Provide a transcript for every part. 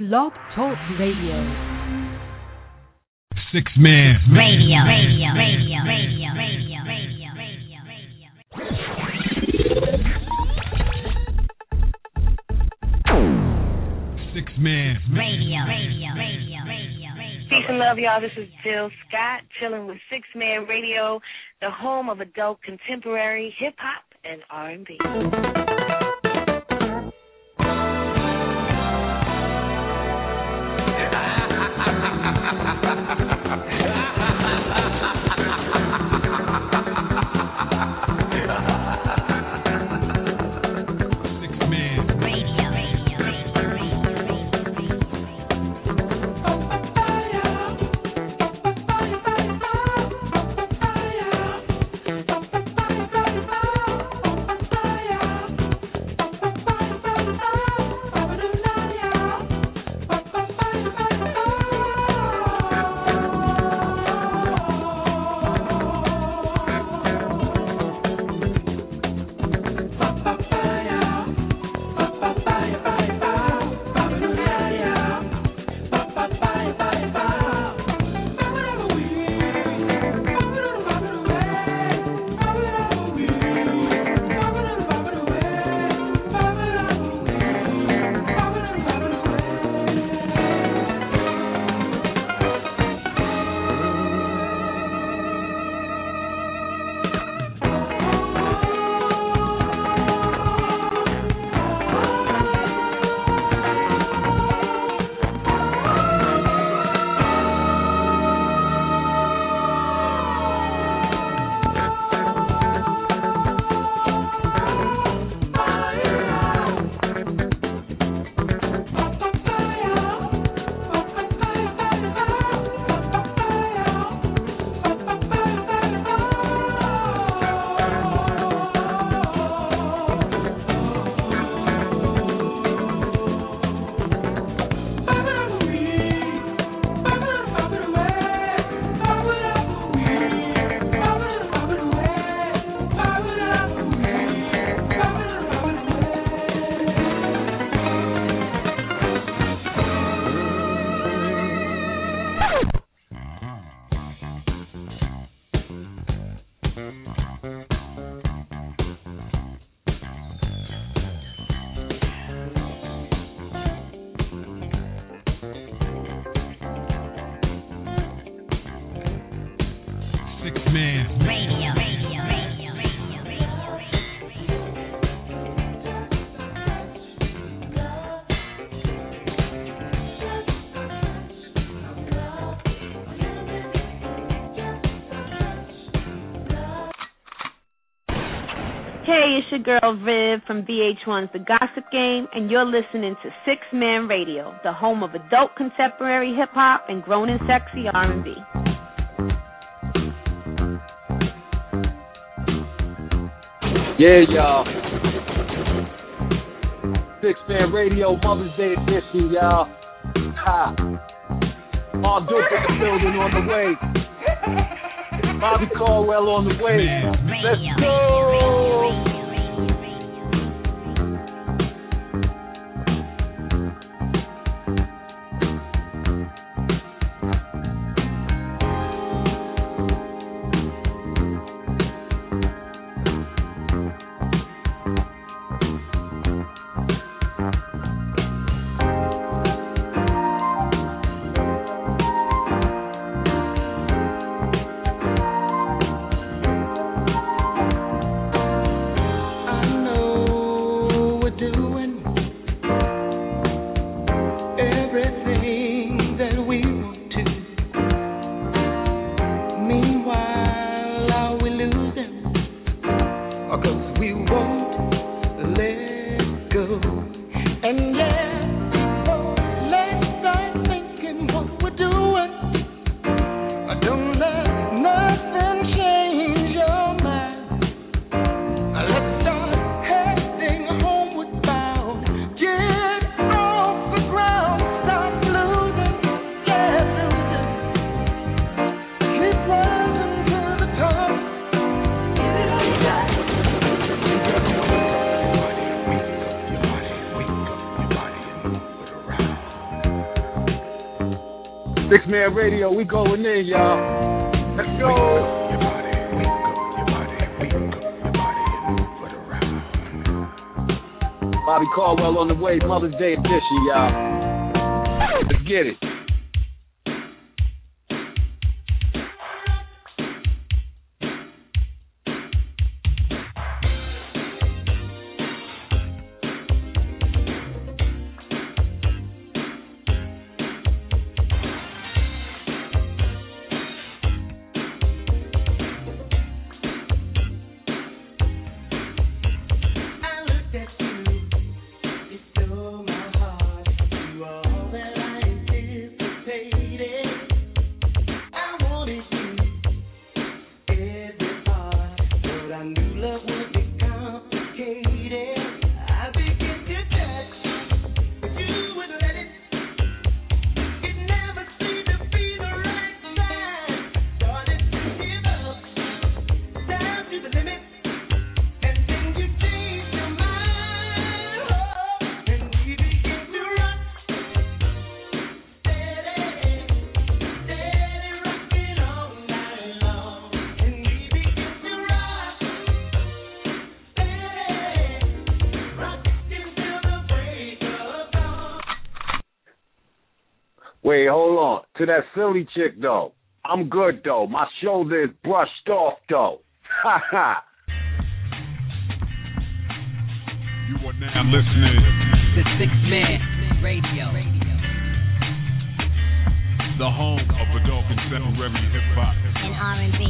Blog Talk Radio. Six Man Radio. Six Man Radio. Peace and love, y'all. This is Jill Scott, chilling with Six Man Radio, the home of adult contemporary hip hop and R&B. Hey, it's your girl Viv from VH1's The Gossip Game, and you're listening to Six Man Radio, the home of adult contemporary hip-hop and grown and sexy R&B. Yeah, y'all. Six Man Radio, Mother's Day edition, y'all. Ha. All dope in the building on the way. Bobby Caldwell on the way. Let's go. Six Man Radio, we going in, y'all. Let's go. Bobby Caldwell on the way, Mother's Day edition, y'all. Let's get it. Wait, hold on. To that silly chick, though. I'm good, though. My shoulder is brushed off, though. Ha ha. You are now listening to Six Man Radio. The home of adult contemporary hip-hop and R&B.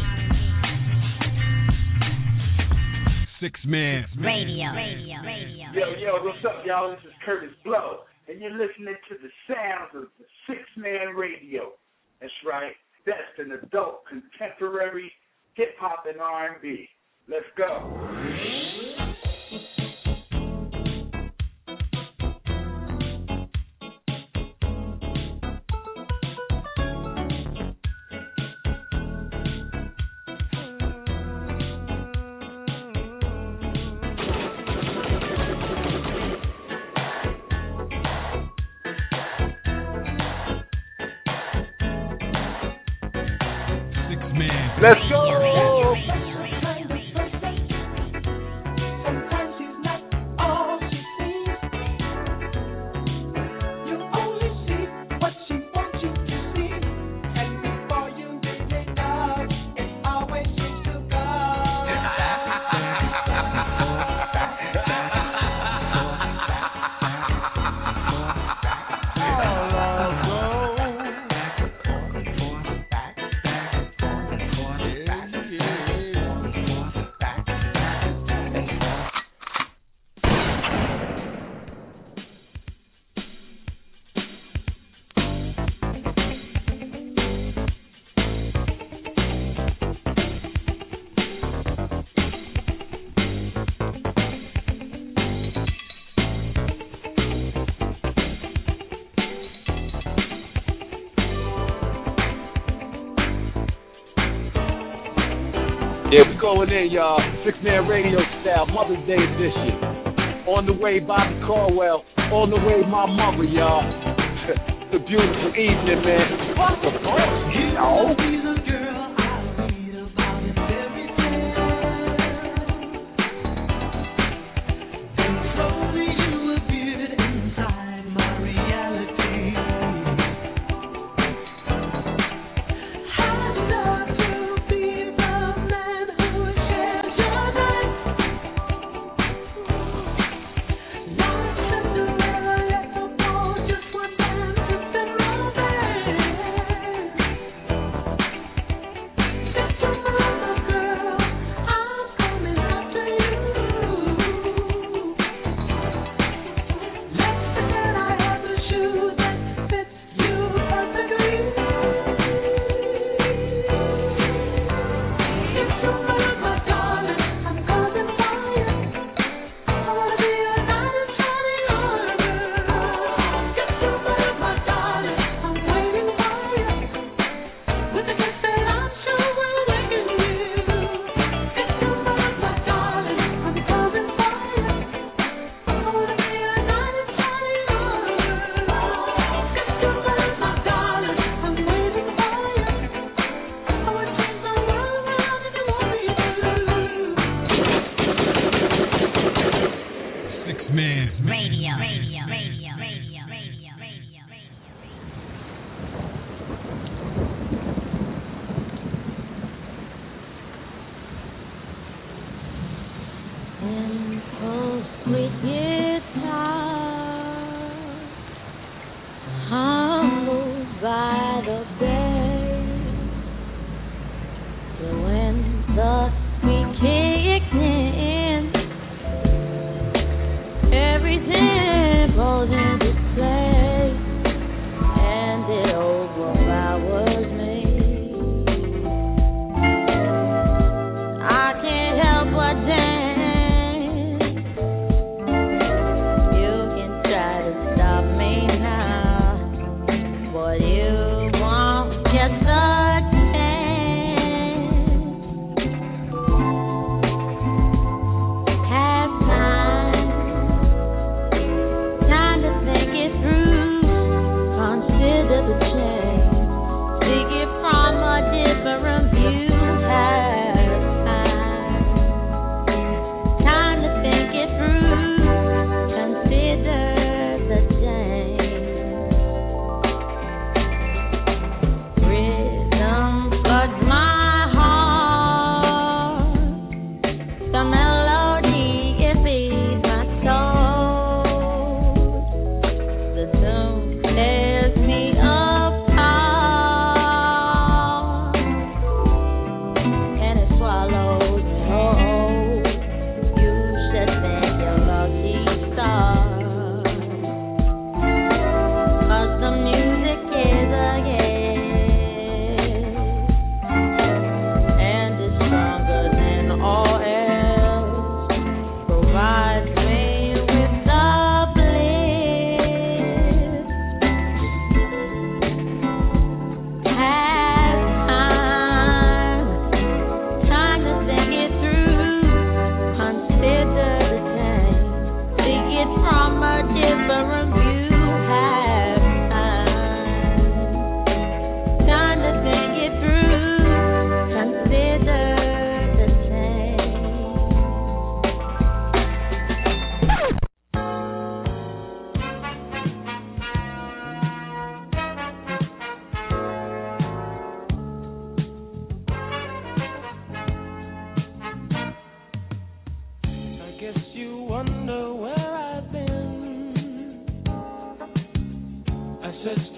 Six Man Radio. Yo, what's up, y'all? This is Kurtis Blow. And you're listening to the sounds of the Six Man Radio. That's right. That's an adult contemporary hip hop and R&B. Let's go. Let's go! Going in, y'all. Six Man Radio style, Mother's Day edition. On the way, Bobby Caldwell. On the way, my mother, y'all. It's a beautiful evening, man. What the fuck, you know?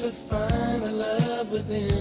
to find the love within.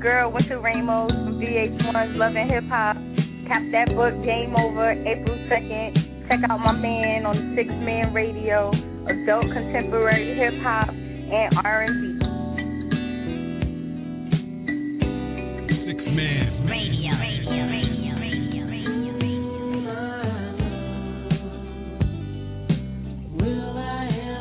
Girl, went to Ramos from VH1's Love and Hip Hop. Tap that book, Game Over, April 2nd. Check out my man on Six Man Radio, adult contemporary hip hop and R&B. Six Man Radio. Will I ever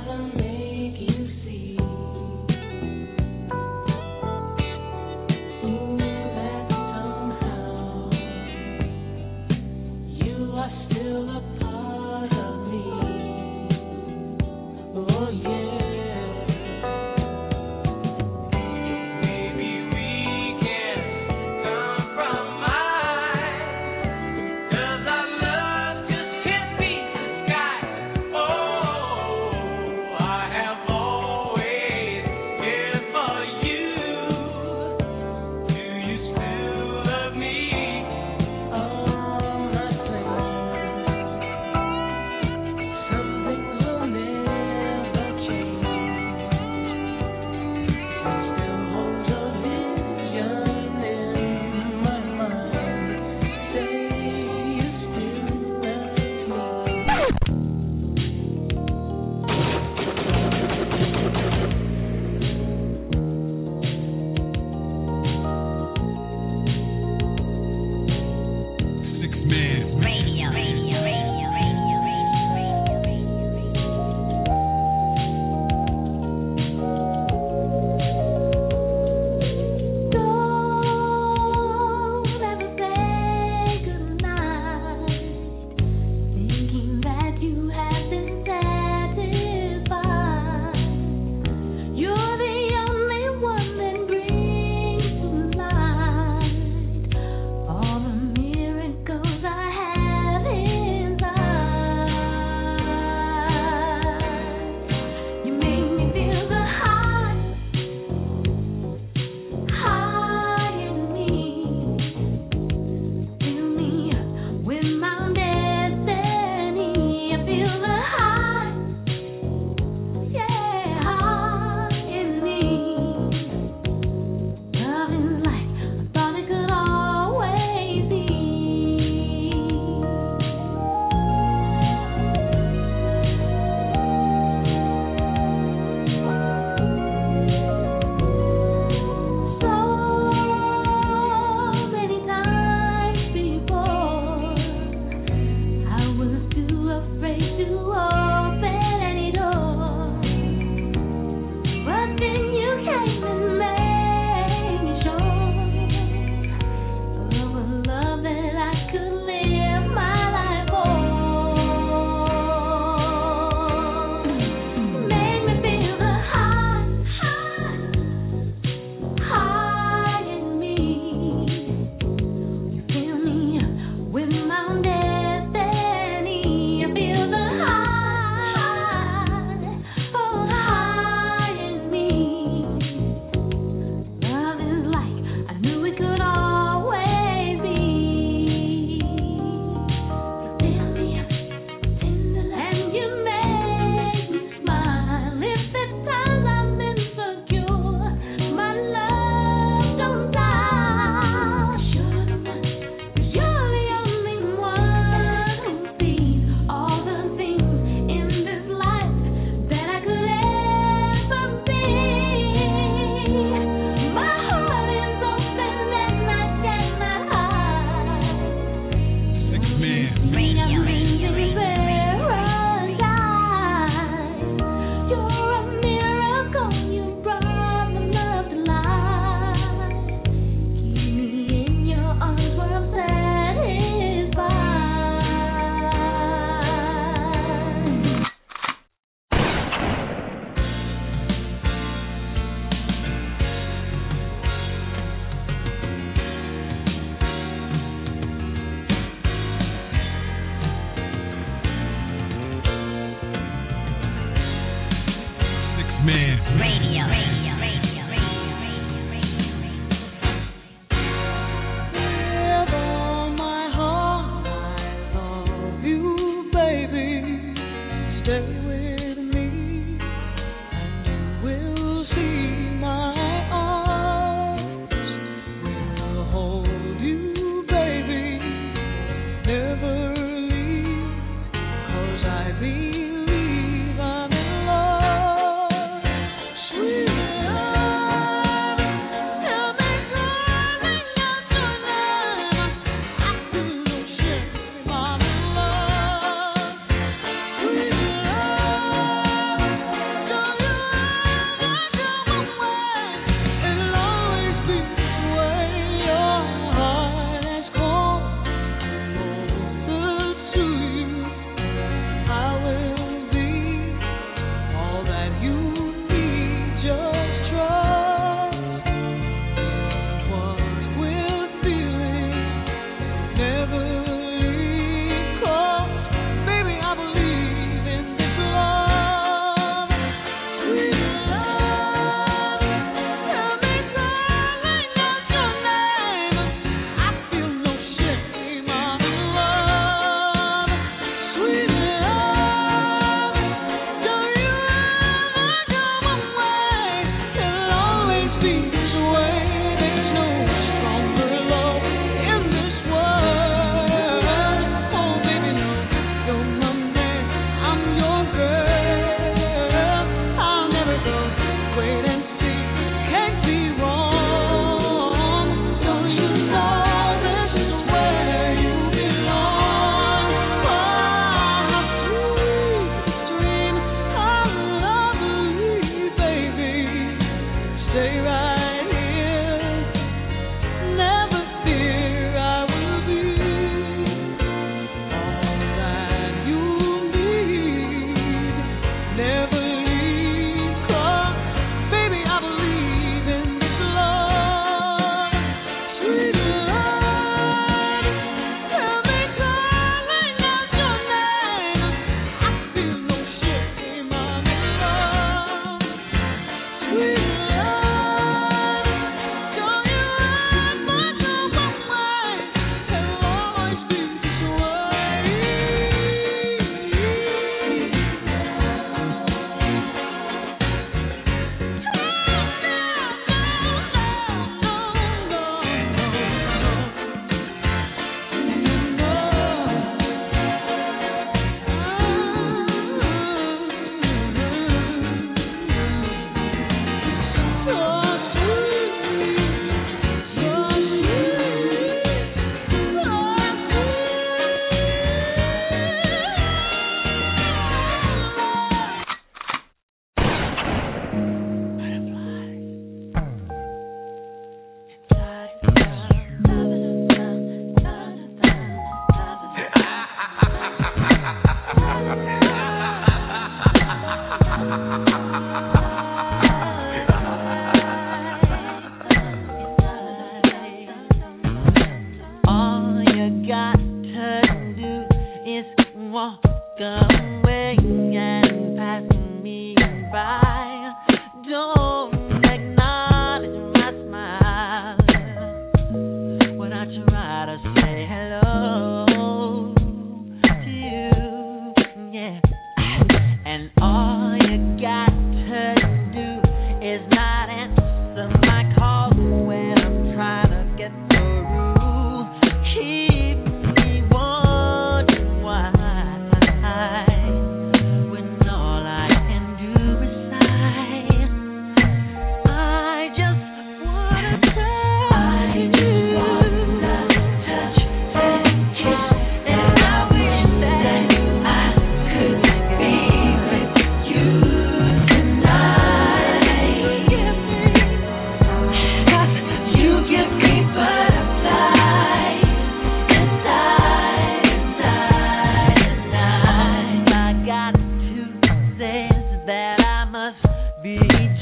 must be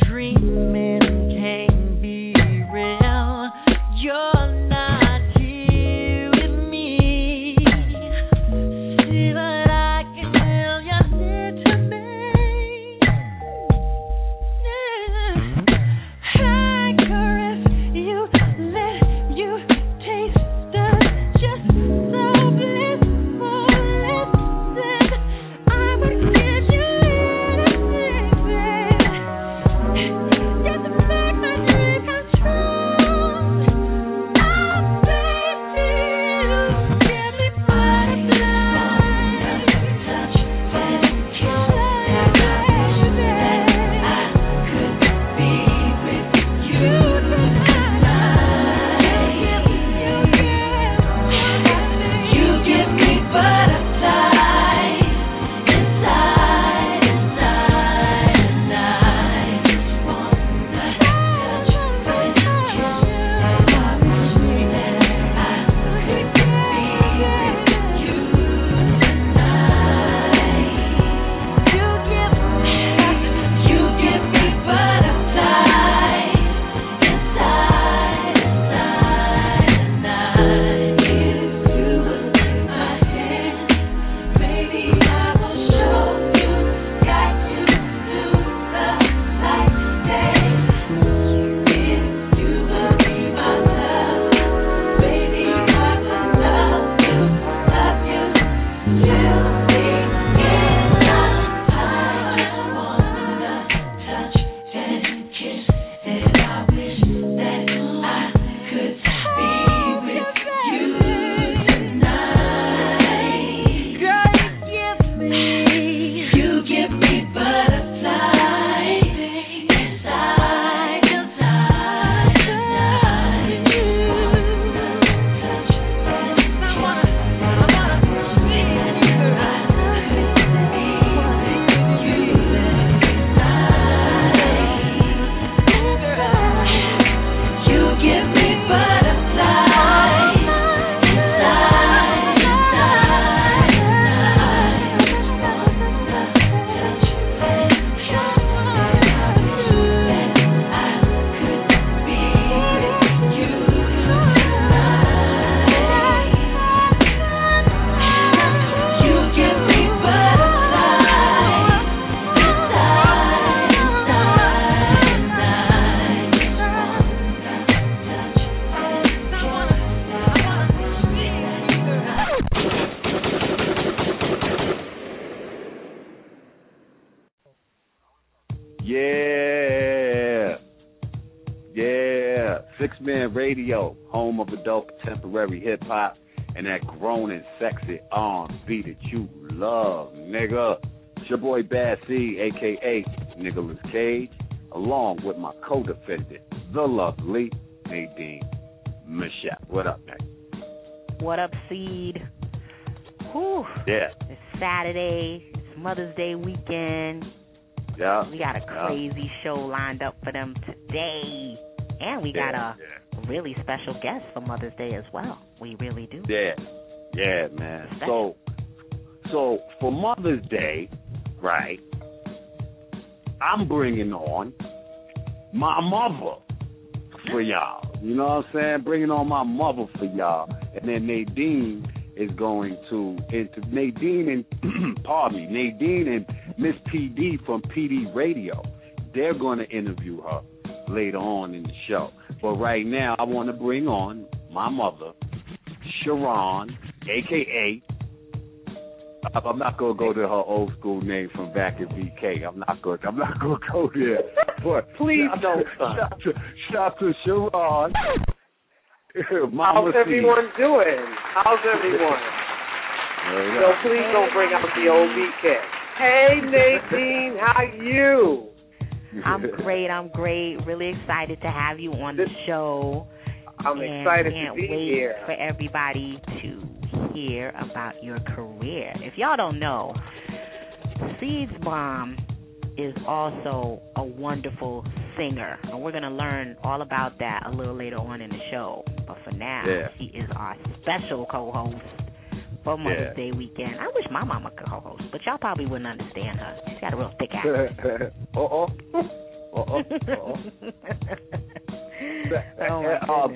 dreaming, can't be real. You're not here with me. See, but I can tell you're near to me. I caress you, let you taste the just so blissful. Listen, I would give you anything, baby, just to make my dream come true. Oh, baby, give me butterflies. Yeah, Six Man Radio, home of adult contemporary hip hop and that grown and sexy R&B that you love, nigga. It's your boy Bad C, a.k.a. Nicolas Cage, along with my co-defendant, the lovely Nadine Michelle. What up, man? What up, Seed? Whew. Yeah. It's Saturday. It's Mother's Day weekend. Yeah, we got a crazy show lined up for them today. And we got a really special guest for Mother's Day as well. We really do. Yeah, man. So for Mother's Day, right, I'm bringing on my mother for y'all. You know what I'm saying? Bringing on my mother for y'all. And then Nadine is going to, Nadine and Miss PD from PD Radio. They're going to interview her later on in the show. But right now, I want to bring on my mother, Sharon, a.k.a. I'm not going to go to her old school name from back at VK. I'm not going to go there. But please don't. Shout to Sharon. How's everyone doing? How's everyone? So please don't bring out the old VK. Hey, Nadine, how are you? I'm great. Really excited to have you on the show. I'm excited to be here. Can't wait for everybody to hear about your career. If y'all don't know, Seed's mom is also a wonderful singer, and we're going to learn all about that a little later on in the show. But for now, she is our special co-host for Mother's Day weekend. I wish my mama could co-host, but y'all probably wouldn't understand her. She's got a real thick ass.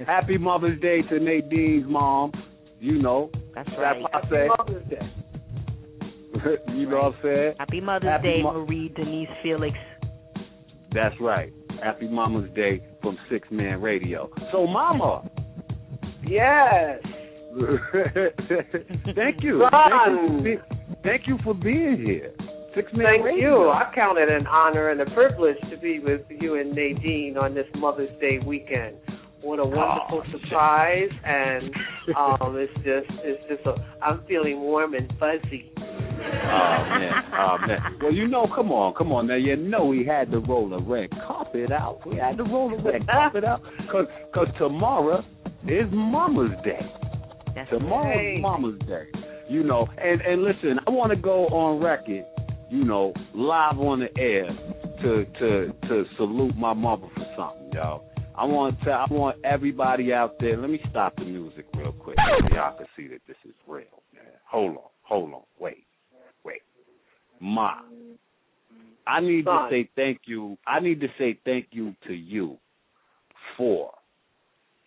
Happy Mother's Day to Nadine's mom. You know. That's right. Happy Mother's Day. You know what I'm saying? Happy Mother's Day, Marie Denise Felix. That's right. Happy Mama's Day from Six Man Radio. So, Mama. Yes. Thank you. Thank you for being here. Six Man Radio. Thank you. I count it an honor and a privilege to be with you and Nadine on this Mother's Day weekend. What a wonderful surprise! And I'm feeling warm and fuzzy. Oh man. Well, you know, come on. Now you know we had to roll the red carpet out. Because tomorrow is Mama's Day. Tomorrow's Mama's Day. You know, and listen, I want to go on record, you know, live on the air to salute my mama for something, y'all. I want everybody out there. Let me stop the music real quick so y'all can see that this is real, man. Hold on. Wait. Ma, I need to say thank you to you for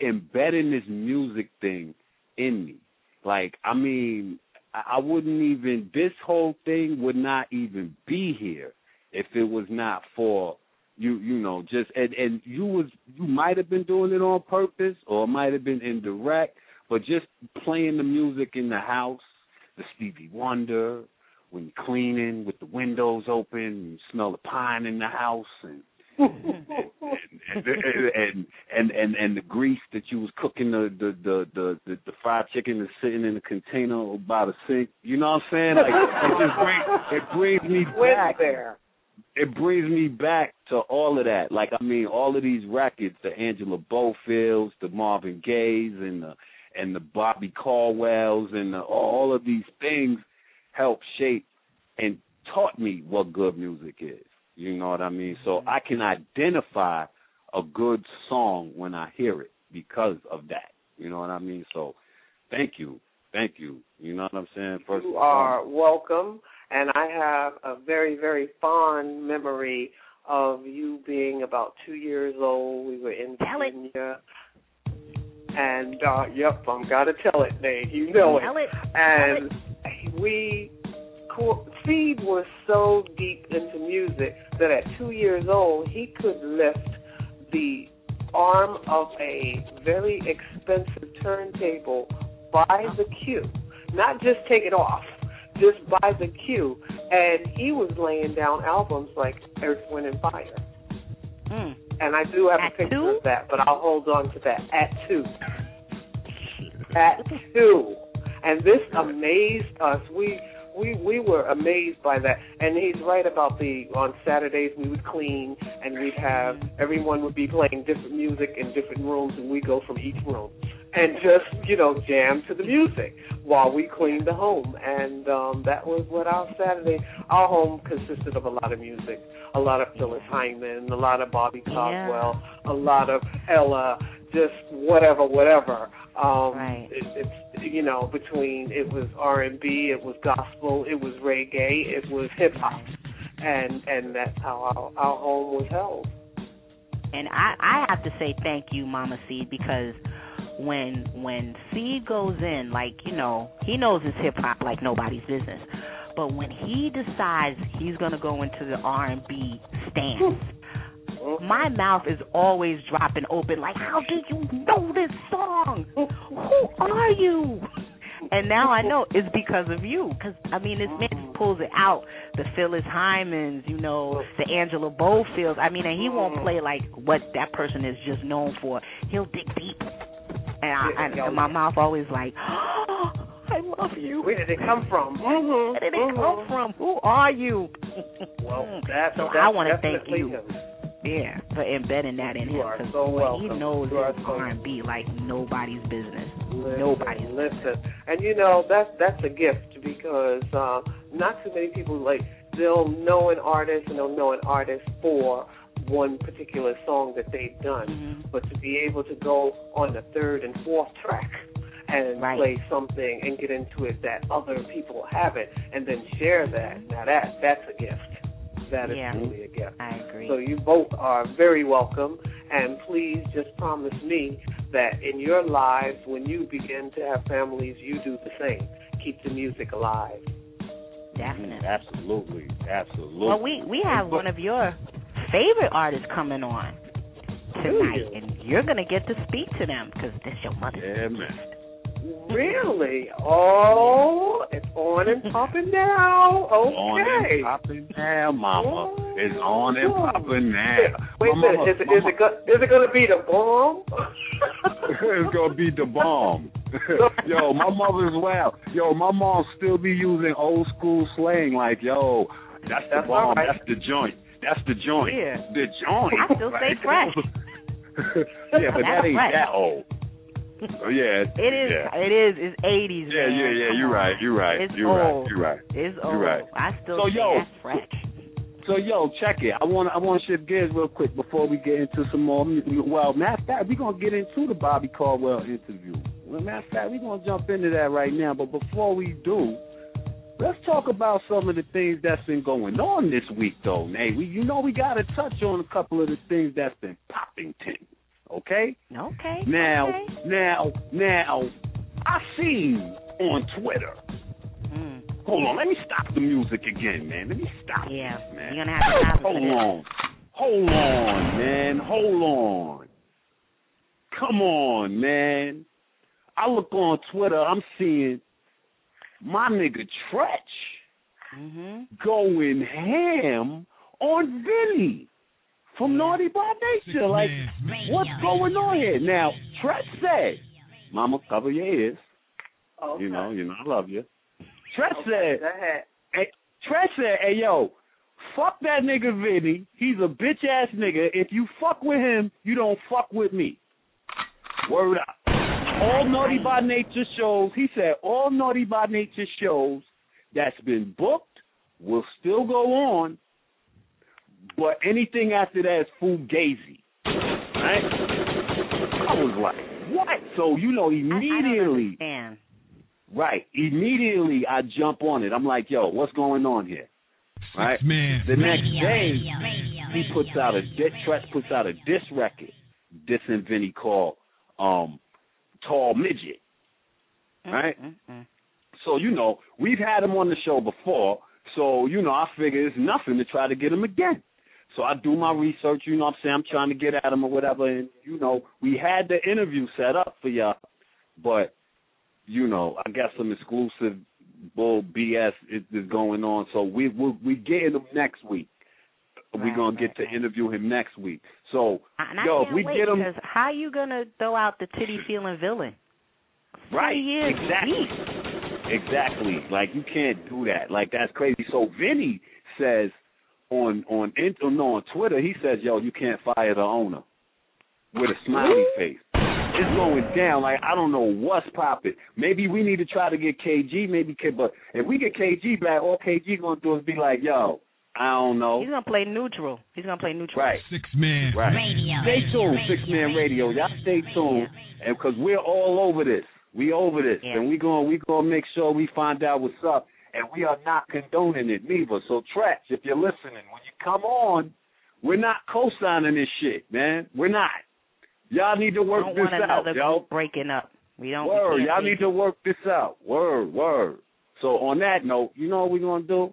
embedding this music thing in me. Like, I mean, I wouldn't even, this whole thing would not even be here if it was not for you, you know, just, and you might have been doing it on purpose or it might have been indirect, but just playing the music in the house, the Stevie Wonder, when you're cleaning with the windows open, you smell the pine in the house, and the grease that you was cooking the fried chicken is sitting in the container by the sink. You know what I'm saying? Like it brings me back to all of that. Like, I mean, all of these records, the Angela Bofills, the Marvin Gayes, and the Bobby Caldwells, and all of these things helped shape and taught me what good music is. You know what I mean? So I can identify a good song when I hear it because of that. You know what I mean? So thank you. You know what I'm saying? You are welcome. And I have a very, very fond memory of you being about 2 years old. We were in Kenya. And, I'm got to tell it, Nate. You know it. And we... Steve was so deep into music that at 2 years old, he could lift the arm of a very expensive turntable by the cue, not just take it off, just by the cue. And he was laying down albums like Earth, Wind and Fire. Mm. And I do have a picture of that, but I'll hold on to that. At two. And this amazed us. We were amazed by that. And he's right about on Saturdays we would clean and we'd have, everyone would be playing different music in different rooms and we go from each room and just, you know, jam to the music while we cleaned the home. And that was what our home consisted of, a lot of music, a lot of Phyllis Hyman, a lot of Bobby Caldwell, a lot of Ella, just whatever. Right. It was R&B, it was gospel, it was reggae, it was hip-hop. And that's how our home was held. And I have to say thank you, Mama C, because when C goes in, like, you know, he knows his hip-hop like nobody's business. But when he decides he's going to go into the R&B stance, my mouth is always dropping open, like, how do you know this song? Who are you? And now I know it's because of you. Because, I mean, this man pulls it out, the Phyllis Hymans, you know, the Angela Bofields. I mean, and he won't play, like, what that person is just known for. He'll dig deep. And my mouth always like, oh, I love you. Where did it come from? Mm-hmm. Where did it come from? Who are you? Well, that's I want to thank you. Yeah, for embedding that in him. Because he knows R&B like nobody's business. Listen. And, you know, that's a gift because not too many people, like, they'll know an artist and they'll know an artist for one particular song that they've done. Mm-hmm. But to be able to go on the third and fourth track and play something and get into it that other people haven't, and then share that. Now that's a gift. That is really a gift. I agree. So you both are very welcome, and please just promise me that in your lives, when you begin to have families, you do the same. Keep the music alive. Definitely. Absolutely. Absolutely. Well, we have one of your favorite artists coming on tonight, and you're going to get to speak to them because this your mother's man. Really? Oh, it's on and popping now. Okay. On and popping now, Mama. Oh. It's on and popping now. Wait a minute. Is it going to be the bomb? It's going to be the bomb. Yo, my mother's wild. Yo, my mom still be using old school slang like, yo, that's the bomb. Right. That's the joint. That's the joint. Yeah. The joint. I still say fresh. Yeah, but that ain't fresh. That old. Oh, yeah. It is. Yeah. It is. It's 80s. Yeah, man. Yeah. You're right. It's old. You're right. I still say that's fresh. So, yo, check it. I want to shift gears real quick before we get into some more. Well, matter of fact, we're going to get into the Bobby Caldwell interview. Well, matter of fact, we're going to jump into that right now. But before we do, let's talk about some of the things that's been going on this week, though, Nate. We got to touch on a couple of the things that's been popping, okay? Okay. Now, I seen on Twitter. Hold on, let me stop the music again, man. Let me stop this, man. You're going to have to stop it. Hold on, man. Come on, man. I look on Twitter, I'm seeing my nigga Treach going ham on Vinny from Naughty By Nature. Like, what's going on here? Now, Treach said, Mama, cover your ears. Okay. You know, I love you. Treach said, hey, yo, fuck that nigga Vinny. He's a bitch-ass nigga. If you fuck with him, you don't fuck with me. Word up. All Naughty By Nature shows, he said, all Naughty By Nature shows that's been booked will still go on, but anything after that is fugazi. Right? I was like, what? So, immediately. I right. Immediately, I jump on it. I'm like, yo, what's going on here? Right? The next day, Treach puts out a diss record. Diss and Vinny called Tall Midget. Right? So, we've had him on the show before. So, I figure it's nothing to try to get him again. So I do my research, I'm trying to get at him or whatever. And, we had the interview set up for y'all. But, I guess some exclusive bull BS is going on. So we getting him next week. We're going to get to interview him next week. So, if we get him. How you going to throw out the titty-feeling villain? Right. Exactly. Like, you can't do that. Like, that's crazy. So, Vinny says on Twitter, he says, yo, you can't fire the owner with a smiley face. It's going down. Like, I don't know what's popping. Maybe we need to try to get KG. But if we get KG back, all KG going to do is be like, yo, I don't know. He's going to play neutral. Right. Six-man radio. Stay tuned, Six-Man Radio. Y'all stay tuned because we're all over this. We over this. Yeah. And we gonna make sure we find out what's up. And we are not condoning it, neither. So, Treach, if you're listening, when you come on, we're not co-signing this shit, man. We're not. Y'all need to work this out, yo. Breaking up. We don't. Word. Y'all need to work this out. Word. So, on that note, you know what we're going to do?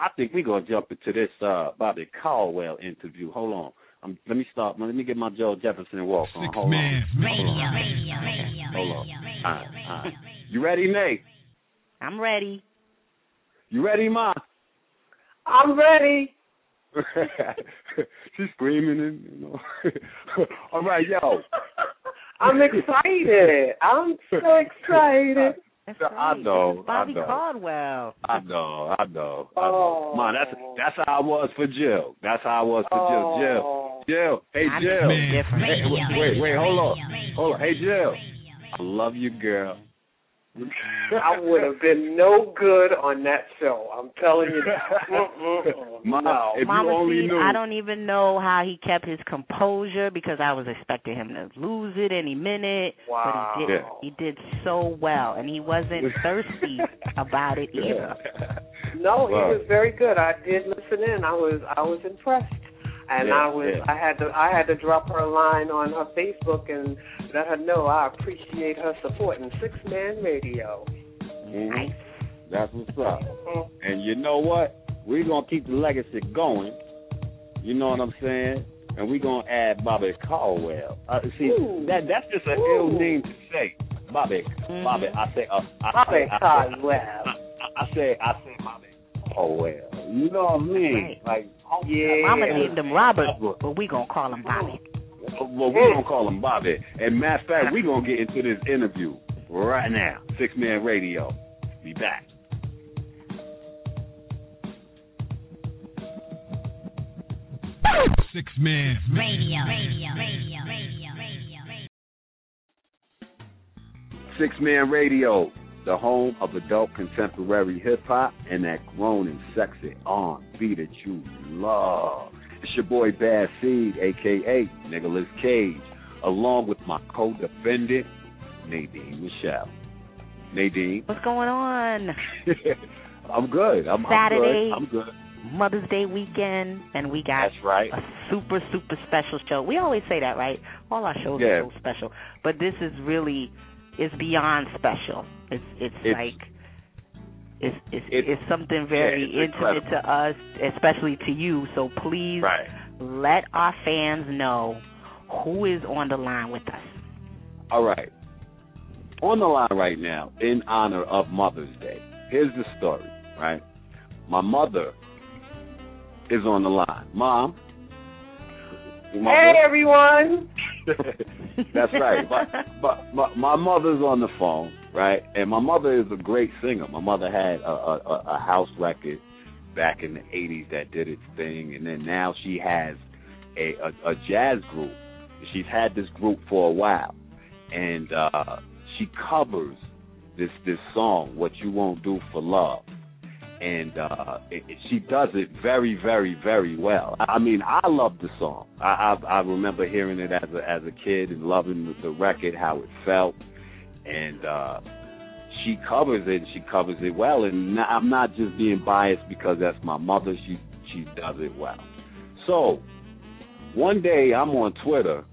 I think we're going to jump into this Bobby Caldwell interview. Hold on. Let me start. Let me get my Joe Jefferson walk on. Hold on. All right. You ready, Nate? I'm ready. You ready, Ma? I'm ready. She's screaming and, All right, yo. I'm excited. I'm so excited. That's right. I know. Caldwell. I know. Oh. Man, that's how I was for Jill. Jill. Hey, Jill. Hey, wait, hold on. Hey, Jill. I love you, girl. I would have been no good on that show. I'm telling you. Mama, if you only knew. I don't even know how he kept his composure because I was expecting him to lose it any minute. Wow. But he didn't. He did so well, and he wasn't thirsty about it either. No, he was very good. I did listen in. I was impressed. And I had to drop her a line on her Facebook and let her know I appreciate her support in Six Man Radio. Mm-hmm. Nice. That's what's up. And you know what? We're going to keep the legacy going. You know what I'm saying? And we're going to add Bobby Caldwell. That's just an ill thing to say. I say Bobby Caldwell. You know what I mean? Right. Like, Mama named him Robert, but we gonna call him Bobby. Well, we gonna call him Bobby. And matter of fact, we gonna get into this interview right now. Six Man Radio. Be back. Six Man Radio. Six Man Radio. The home of adult contemporary hip-hop and that grown and sexy R&B that you love. It's your boy Bad Seed, a.k.a. Nicolas Cage, along with my co-defendant, Nadine Michelle. Nadine. What's going on? I'm good. Saturday. I'm good. Mother's Day weekend, and we got a super, super special show. We always say that, right? All our shows are so special. But this is really... It's beyond special. It's something very intimate to us, especially to you. So please let our fans know who is on the line with us. All right. On the line right now, in honor of Mother's Day, here's the story, right? My mother is on the line. Mom. Hey, everyone. That's right. My mother's on the phone, right? And my mother is a great singer. My mother had a house record back in the 80s that did its thing. And then now she has a jazz group. She's had this group for a while. And she covers this song, What You Won't Do for Love. And she does it very, very, very well. I mean, I love the song. I remember hearing it as a kid and loving the record, how it felt. And she covers it. She covers it well. And I'm not just being biased because that's my mother. She does it well. So one day I'm on Twitter,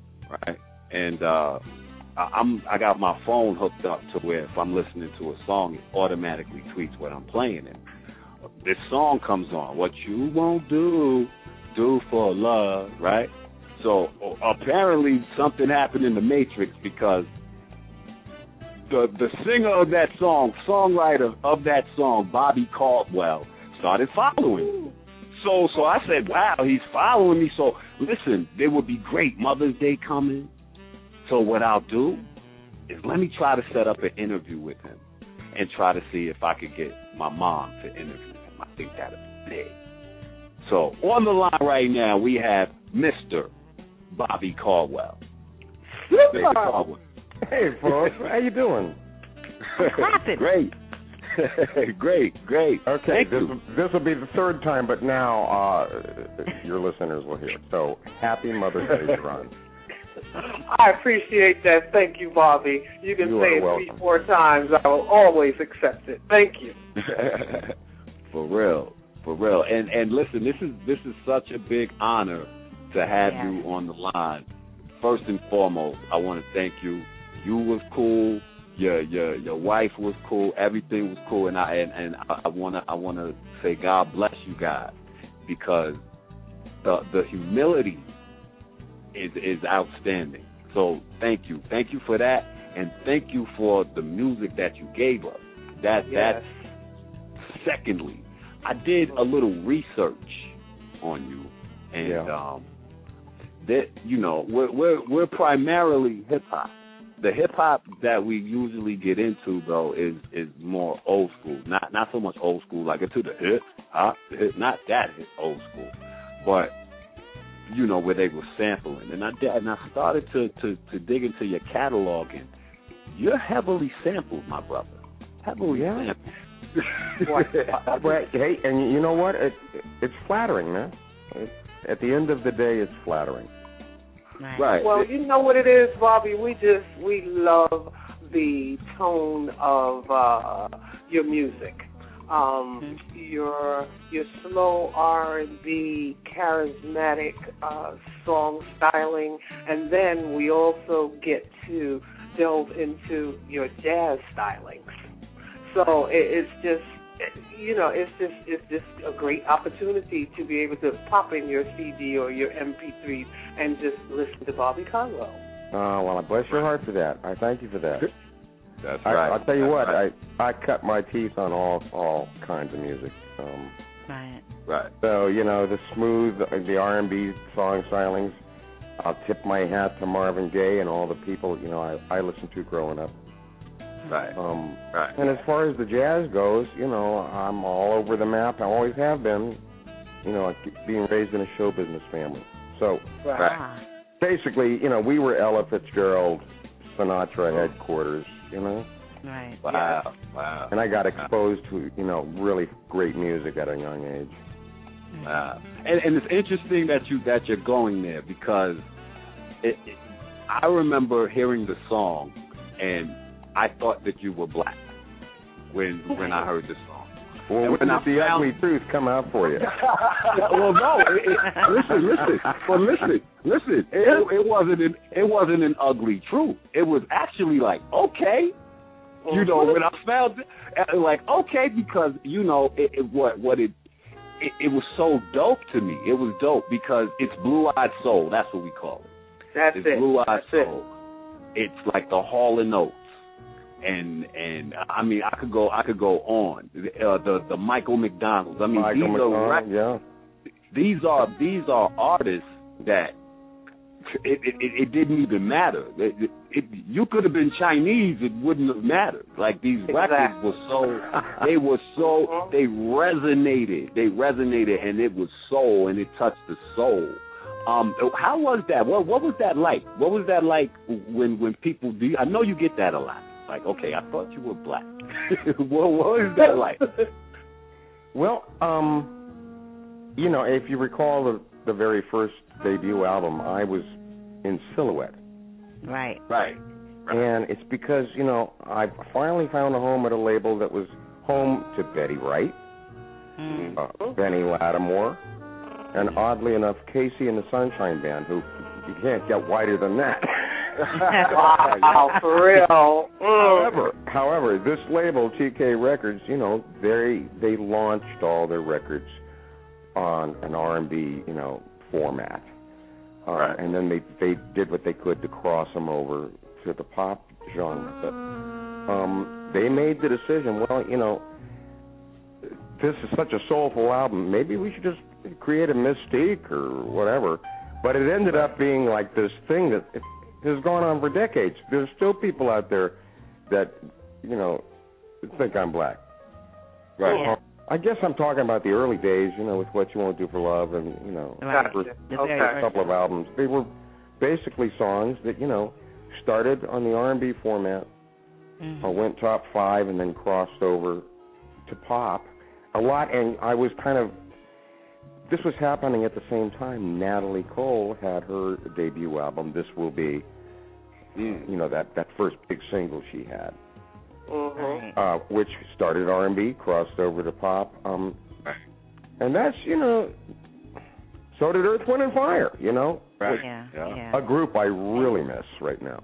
right? And I got my phone hooked up to where if I'm listening to a song, it automatically tweets when I'm playing it. This song comes on, What You Won't Do for Love, right? So apparently something happened in the Matrix because the singer of that song, songwriter of that song, Bobby Caldwell, started following me. So I said, wow, he's following me. So listen, it would be great, Mother's Day coming. So what I'll do is let me try to set up an interview with him and try to see if I could get my mom to interview him. I think that would be big. So on the line right now, we have Mr. Bobby Caldwell. Mr. Caldwell. Hey, folks. How you doing? Great. Great. Okay, this will be the third time, but now your listeners will hear. So happy Mother's Day, Ron. I appreciate that. Thank you, Bobby. You can say it welcome. 3-4 times. I will always accept it. Thank you. For real. And listen, this is such a big honor to have you on the line. First and foremost, I want to thank you. You was cool. Your wife was cool. Everything was cool. And I wanna say God bless you guys because the humility is outstanding. So thank you. Thank you for that, and thank you for the music that you gave us. That's secondly, I did a little research on you, and that we're primarily hip hop. The hip hop that we usually get into though is more old school, not so much old school like into the hip hop, not that old school, but where they were sampling. And I started to dig into your catalog, and you're heavily sampled, my brother. Oh, yeah. Well, hey, and you know what? It's flattering, man. At the end of the day, it's flattering. Right. Well, you know what it is, Bobby? We love the tone of your music. Your slow R&B, charismatic song styling, and then we also get to delve into your jazz styling. So it's just a great opportunity to be able to pop in your CD or your MP3 and just listen to Bobby Caldwell. Oh, well, I bless your heart for that. I thank you for that. That's right. I'll tell you what, right. I cut my teeth on all kinds of music. Right. So, you know, the smooth, the R&B song stylings, I'll tip my hat to Marvin Gaye and all the people, you know, I listened to growing up. Right. And as far as the jazz goes, you know, I'm all over the map. I always have been, you know, being raised in a show business family. So, basically, you know, we were Ella Fitzgerald, Sinatra headquarters, you know. Right. Wow. Yeah. Wow. And I got exposed to, you know, really great music at a young age. Wow. And it's interesting that you're going there because I remember hearing the song and I thought that you were black when I heard this song. Well, and wouldn't the ugly truth come out for you? Well, no. Listen. It wasn't an ugly truth. It was actually like, okay. You know, when I found it, like, okay, because, you know, it was so dope to me. It was dope because it's blue-eyed soul. That's what we call it. It's blue-eyed soul. It's like the Hall & Oates. And I mean, I could go on. The Michael McDonalds. I mean, these are artists that it didn't even matter. You could have been Chinese, it wouldn't have mattered. Like these records were so they resonated, and it was soul, and it touched the soul. How was that? What was that like? What was that like when people do? I know you get that a lot. Like, okay, I thought you were black. What is that like? Well, you know, if you recall the very first debut album, I was in silhouette. Right. And it's because, you know, I finally found a home at a label that was home to Betty Wright, Benny Lattimore, and oddly enough, Casey and the Sunshine Band, who you can't get whiter than that. Wow, for real. However, this label, TK Records, you know, they launched all their records on an R&B, you know, format, and then they did what they could to cross them over to the pop genre. But they made the decision. Well, you know, this is such a soulful album. Maybe we should just create a mystique or whatever. But it ended up being like this thing that. Has gone on for decades. There's still people out there that, you know, think I'm black. Right. Yeah. I guess I'm talking about the early days, you know, with What You Won't Do for Love and, you know, a couple of albums. They were basically songs that, you know, started on the R&B format, went top five, and then crossed over to pop a lot. And I was this was happening at the same time. Natalie Cole had her debut album, This Will Be, you know, that first big single she had, which started R&B, crossed over to pop. And that's, you know, so did Earth, Wind and Fire, you know. Right. Yeah. A group I really miss right now.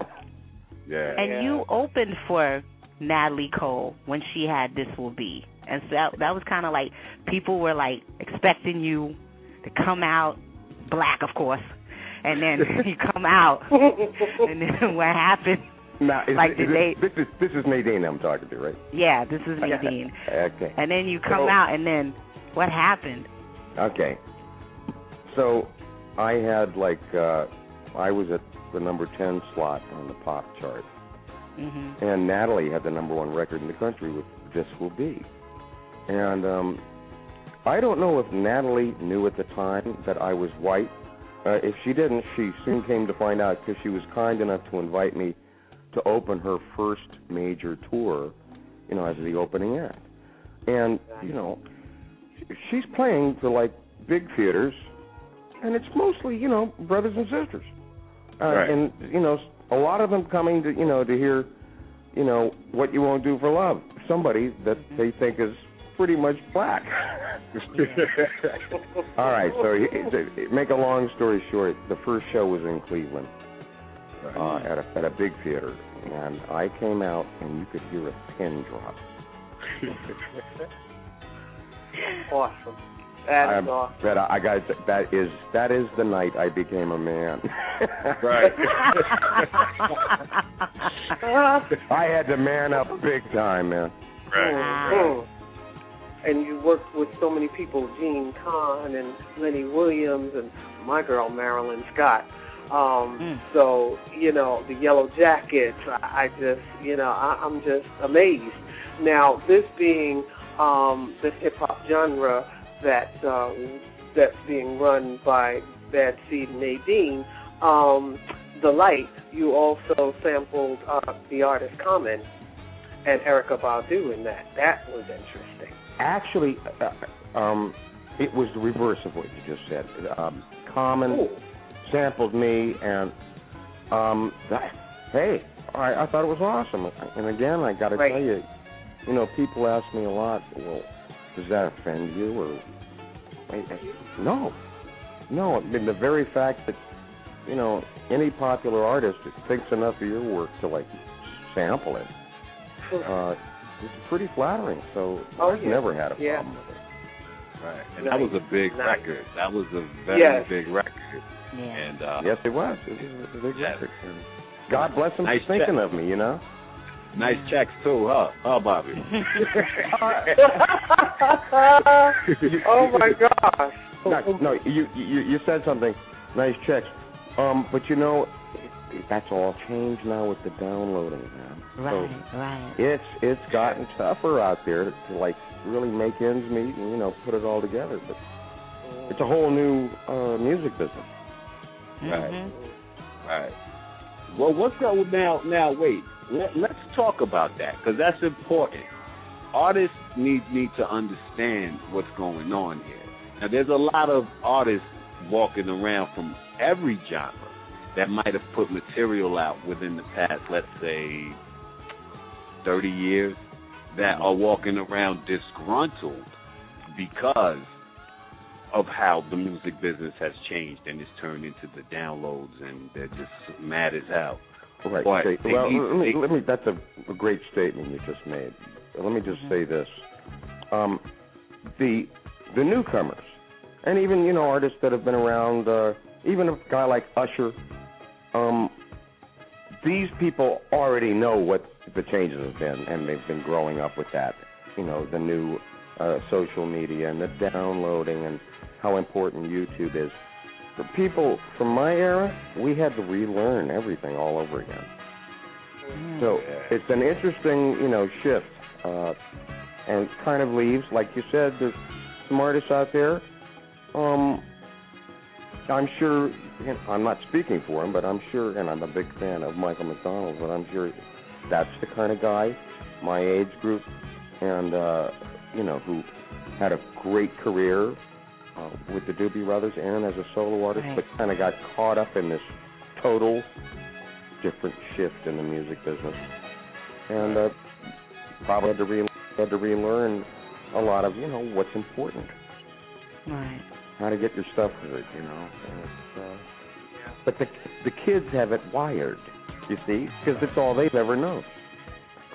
Yeah. And you opened for Natalie Cole when she had This Will Be. And so that was kind of like people were like expecting you to come out black, of course, and then you come out, and then what happened? Now, this is Nadine I'm talking to, right? Yeah, this is Nadine. Okay. And then you come out, and then what happened? Okay. So I had I was at the number 10 slot on the pop chart, and Natalie had the number one record in the country with This Will Be. And I don't know if Natalie knew at the time that I was white. If she didn't, she soon came to find out because she was kind enough to invite me to open her first major tour you know, as the opening act. And, you know, she's playing for, like, big theaters, and it's mostly, you know, brothers and sisters. Right. And, you know, a lot of them coming to, you know, to hear, you know, What You Won't Do for Love, somebody that they think is pretty much black. All right, so make a long story short, the first show was in Cleveland at a big theater, and I came out, and you could hear a pin drop. Awesome. That is awesome. But I got that is the night I became a man. Right. I had to man up big time, man. Right. Oh. And you worked with so many people, Gene Kahn and Lenny Williams and my girl Marilyn Scott. So, you know, the Yellow Jackets, I just, you know, I'm just amazed. Now, this being this hip-hop genre that's being run by Bad Seed and Nadine, The Light, you also sampled the artist Common and Erykah Badu in that. That was interesting. Actually, it was the reverse of what you just said. Common sampled me, and I thought it was awesome. And again, I got to tell you, you know, people ask me a lot, well, does that offend you? Or no. I mean, the very fact that, you know, any popular artist thinks enough of your work to, like, sample it. It's pretty flattering, so I've never had a problem with it. Right, and that was a big record. That was a very big record. Yeah. And yes, it was. It was a big record. And God bless him for thinking of me, you know. Nice checks too, huh? Huh, Bobby? Oh my gosh! No, you said something. Nice checks. But you know, that's all changed now with the downloading now. Right. It's gotten tougher out there to, like, really make ends meet and, you know, put it all together. But it's a whole new music business. Mm-hmm. Right. Well, what's going on now? Wait, let's talk about that, because that's important. Artists need to understand what's going on here. Now, there's a lot of artists walking around from every genre that might have put material out within the past, let's say, 30 years, that are walking around disgruntled because of how the music business has changed and it's turned into the downloads, and they're just mad as hell. Right. Well, that's a great statement you just made. Let me just say this. The newcomers, and even, you know, artists that have been around, even a guy like Usher, these people already know what the changes have been, and they've been growing up with that, you know, the new social media and the downloading and how important YouTube is. The people from my era, we had to relearn everything all over again. So it's an interesting, you know, shift, and kind of leaves, like you said, there's some artists out there, I'm sure, you know, I'm not speaking for him, but I'm sure, and I'm a big fan of Michael McDonald, but I'm sure that's the kind of guy, my age group, and, you know, who had a great career with the Doobie Brothers and as a solo artist, but kind of got caught up in this total different shift in the music business. And probably had to relearn a lot of, you know, what's important. Right. How to get your stuff heard, you know. And it's, but the kids have it wired, you see, because it's all they've ever known.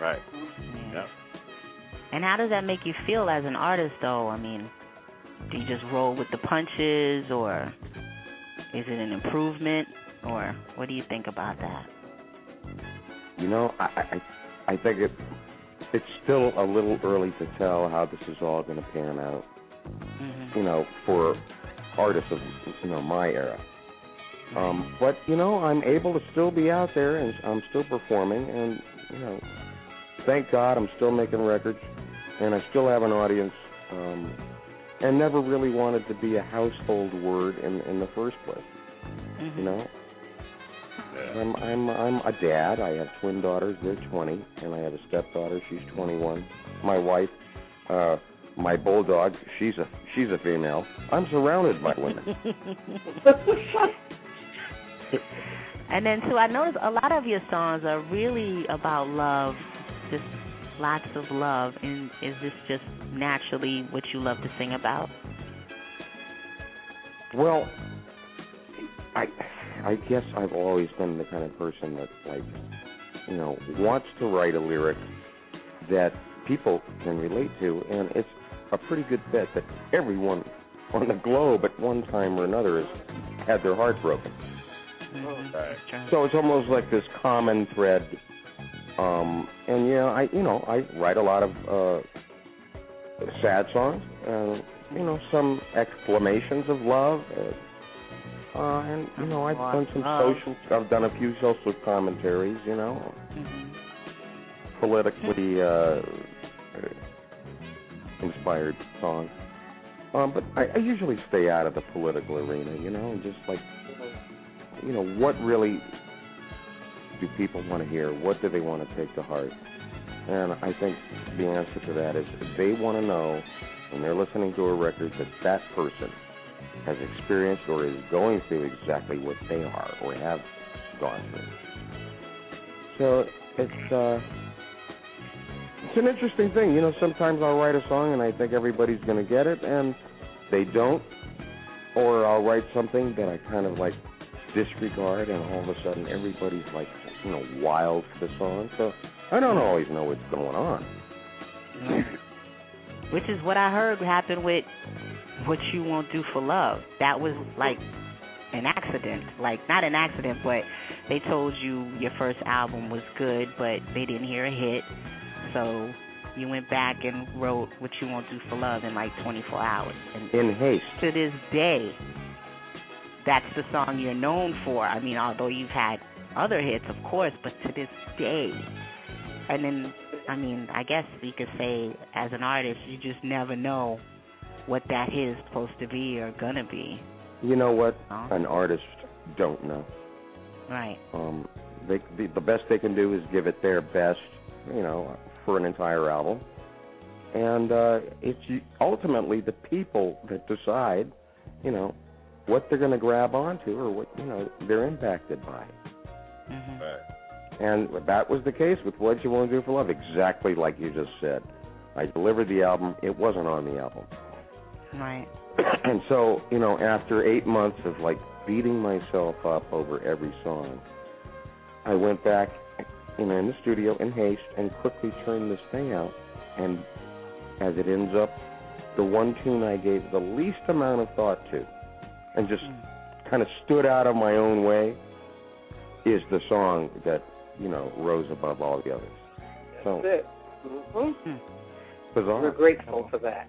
Right. Yeah. And how does that make you feel as an artist, though? I mean, do you just roll with the punches, or is it an improvement, or what do you think about that? You know, I think it's still a little early to tell how this is all going to pan out. You know, for artists of, you know, my era. But, you know, I'm able to still be out there, and I'm still performing, and, you know, thank God I'm still making records, and I still have an audience, and never really wanted to be a household word in the first place, you know? I'm a dad. I have twin daughters. They're 20, and I have a stepdaughter. She's 21. My wife, my bulldog. She's a female. I'm surrounded by women. And then too, I noticed a lot of your songs are really about love, just lots of love. And is this just naturally what you love to sing about? Well, I guess I've always been the kind of person that, like, you know, wants to write a lyric that people can relate to, and it's a pretty good bet that everyone on the globe at one time or another has had their heart broken. Mm-hmm. So it's almost like this common thread. And yeah, I write a lot of sad songs, some exclamations of love. And you know, I've done some social. I've done a few social commentaries. You know, mm-hmm. politically inspired songs. But I usually stay out of the political arena. You know, and just like, you know, what really do people want to hear? What do they want to take to heart? And I think the answer to that is they want to know when they're listening to a record that that person has experienced or is going through exactly what they are or have gone through. So it's an interesting thing. You know, sometimes I'll write a song and I think everybody's going to get it, and they don't. Or I'll write something that I kind of, like, disregard, and all of a sudden everybody's, like, you know, wild for the song. So I don't always know what's going on. Which is what I heard happen with What You Won't Do for Love. That was like an accident. Like, not an accident, but they told you your first album was good, but they didn't hear a hit. So you went back and wrote What You Won't Do for Love in like 24 hours. And in haste. To this day, that's the song you're known for. I mean, although you've had other hits, of course, but to this day. And then, I mean, I guess we could say as an artist, you just never know what that hit is supposed to be or gonna be. You know what? Oh. An artist don't know. Right. The best they can do is give it their best, you know, for an entire album. And it's ultimately the people that decide, you know, what they're gonna grab onto or what, you know, they're impacted by. Mm-hmm. Right. And that was the case with What You Wanna Do for Love, exactly like you just said. I delivered the album. It wasn't on the album. Right. And so, you know, after 8 months of, like, beating myself up over every song, I went back, you know, in the studio in haste and quickly turned this thing out. And as it ends up, the one tune I gave the least amount of thought to and just kind of stood out of my own way is the song that, you know, rose above all the others. So, that's it. Mm-hmm. Bizarre. We're grateful for that.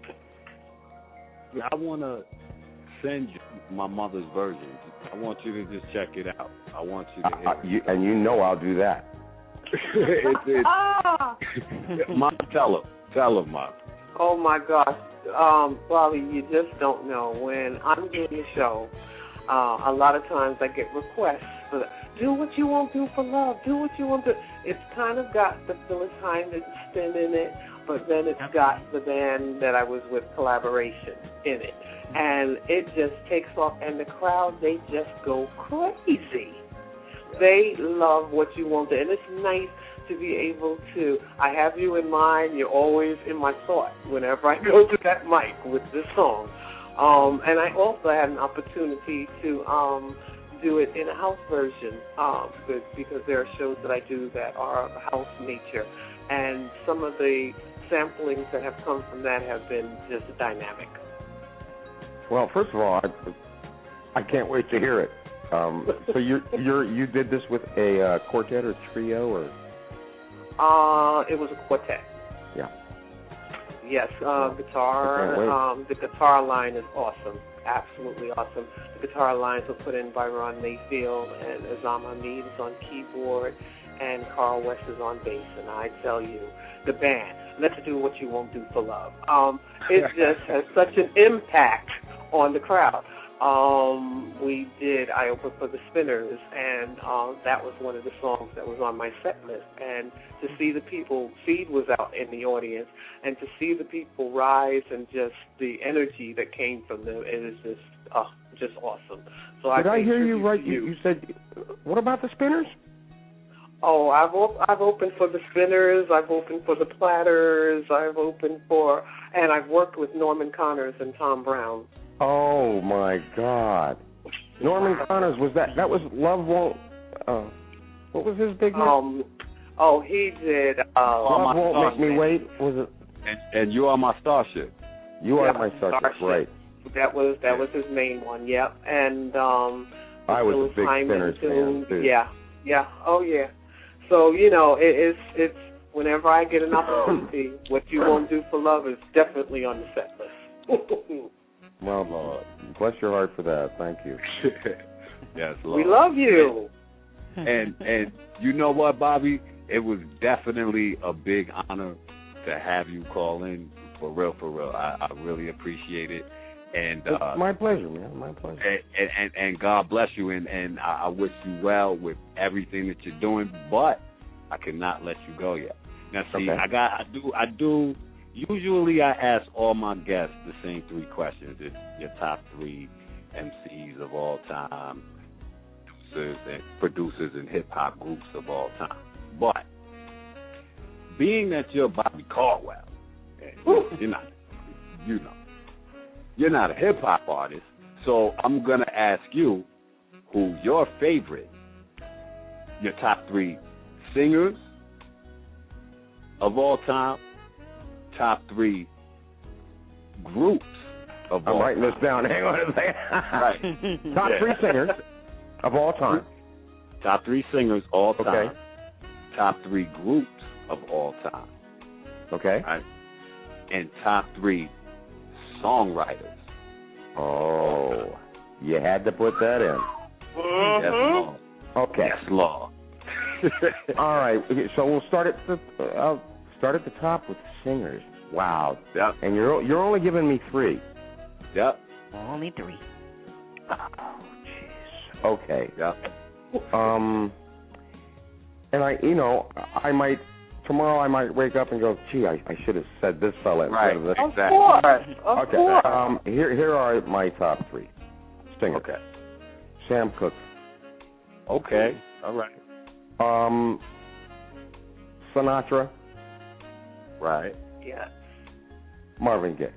I want to send you my mother's version. I want you to just check it out. I want you to hear it. And you know I'll do that. Mom, tell him, Mom. Oh, my gosh. Bobby, you just don't know. When I'm doing the show, a lot of times I get requests for that. Do what you won't do for love. Do what you won't do. It's kind of got the Phyllis Hyman spin in it, but then it's got the band that I was with, Collaboration, in it. And it just takes off, and the crowd, they just go crazy. They love What You Won't Do. And it's nice to be able to, I have you in mind, you're always in my thought whenever I go to that mic with this song. And I also had an opportunity to do it in a house version, because there are shows that I do that are of house nature. And some of the samplings that have come from that have been just dynamic. Well, first of all, I can't wait to hear it. So you did this with a quartet or trio or? It was a quartet. Yeah. Yes, guitar. The guitar line is awesome, absolutely awesome. The guitar lines were put in by Ron Mayfield, and Azam Hamid is on keyboard, and Carl West is on bass. And I tell you, the band, Let's Do What You Won't Do for Love. It just has such an impact on the crowd. We did, I opened for the Spinners, and that was one of the songs that was on my set list. And to see the people, Seed was out in the audience, and to see the people rise and just the energy that came from them, it is just awesome. So did I hear you right? You said, what about the Spinners? Oh, I've opened for the Spinners, I've opened for the Platters, I've opened for, and I've worked with Norman Connors and Tom Browne. Oh my God! Norman Connors was that? That was Love Won't. What was his big name? Oh, he did. Love Won't Make Me Wait. Was it? And You Are My Starship. You Are My Starship, right? That was his main one. Yep. And I was a big Spinners fan too. Yeah. Yeah. Oh yeah. So you know, it's whenever I get an opportunity, what you won't do for love is definitely on the set list. Well, Lord, bless your heart for that. Thank you. Yes, Lord. We love you. And you know what, Bobby? It was definitely a big honor to have you call in. For real. I really appreciate it. And it's my pleasure, man. My pleasure. And God bless you. And I wish you well with everything that you're doing. But I cannot let you go yet. Now, see, okay. I do. Usually I ask all my guests the same three questions. It's your top three MCs of all time, producers and hip-hop groups of all time. But being that you're Bobby Caldwell, you're not a hip-hop artist, so I'm going to ask you who your favorite, your top three singers of all time, top three groups of all time. I'm writing this down. Hang on a second. Right. Top three singers of all time. Top three singers all time. Okay. Top three groups of all time. Okay. Right. And top three songwriters. Oh. You had to put that in. Uh-huh. Yes, Lord. Okay. Yes, Lord. All right. So we'll start at the... Start at the top with singers. Wow. Yep. And you're only giving me three. Yep. Only three. Oh, jeez. Okay. Yep. And I might wake up and go, gee, I should have said this fella. Right. This. Exactly. Of course. Okay. Here are my top three singers. Okay. Sam Cooke. Okay. All right. Sinatra. Right. Yes. Marvin Gaye.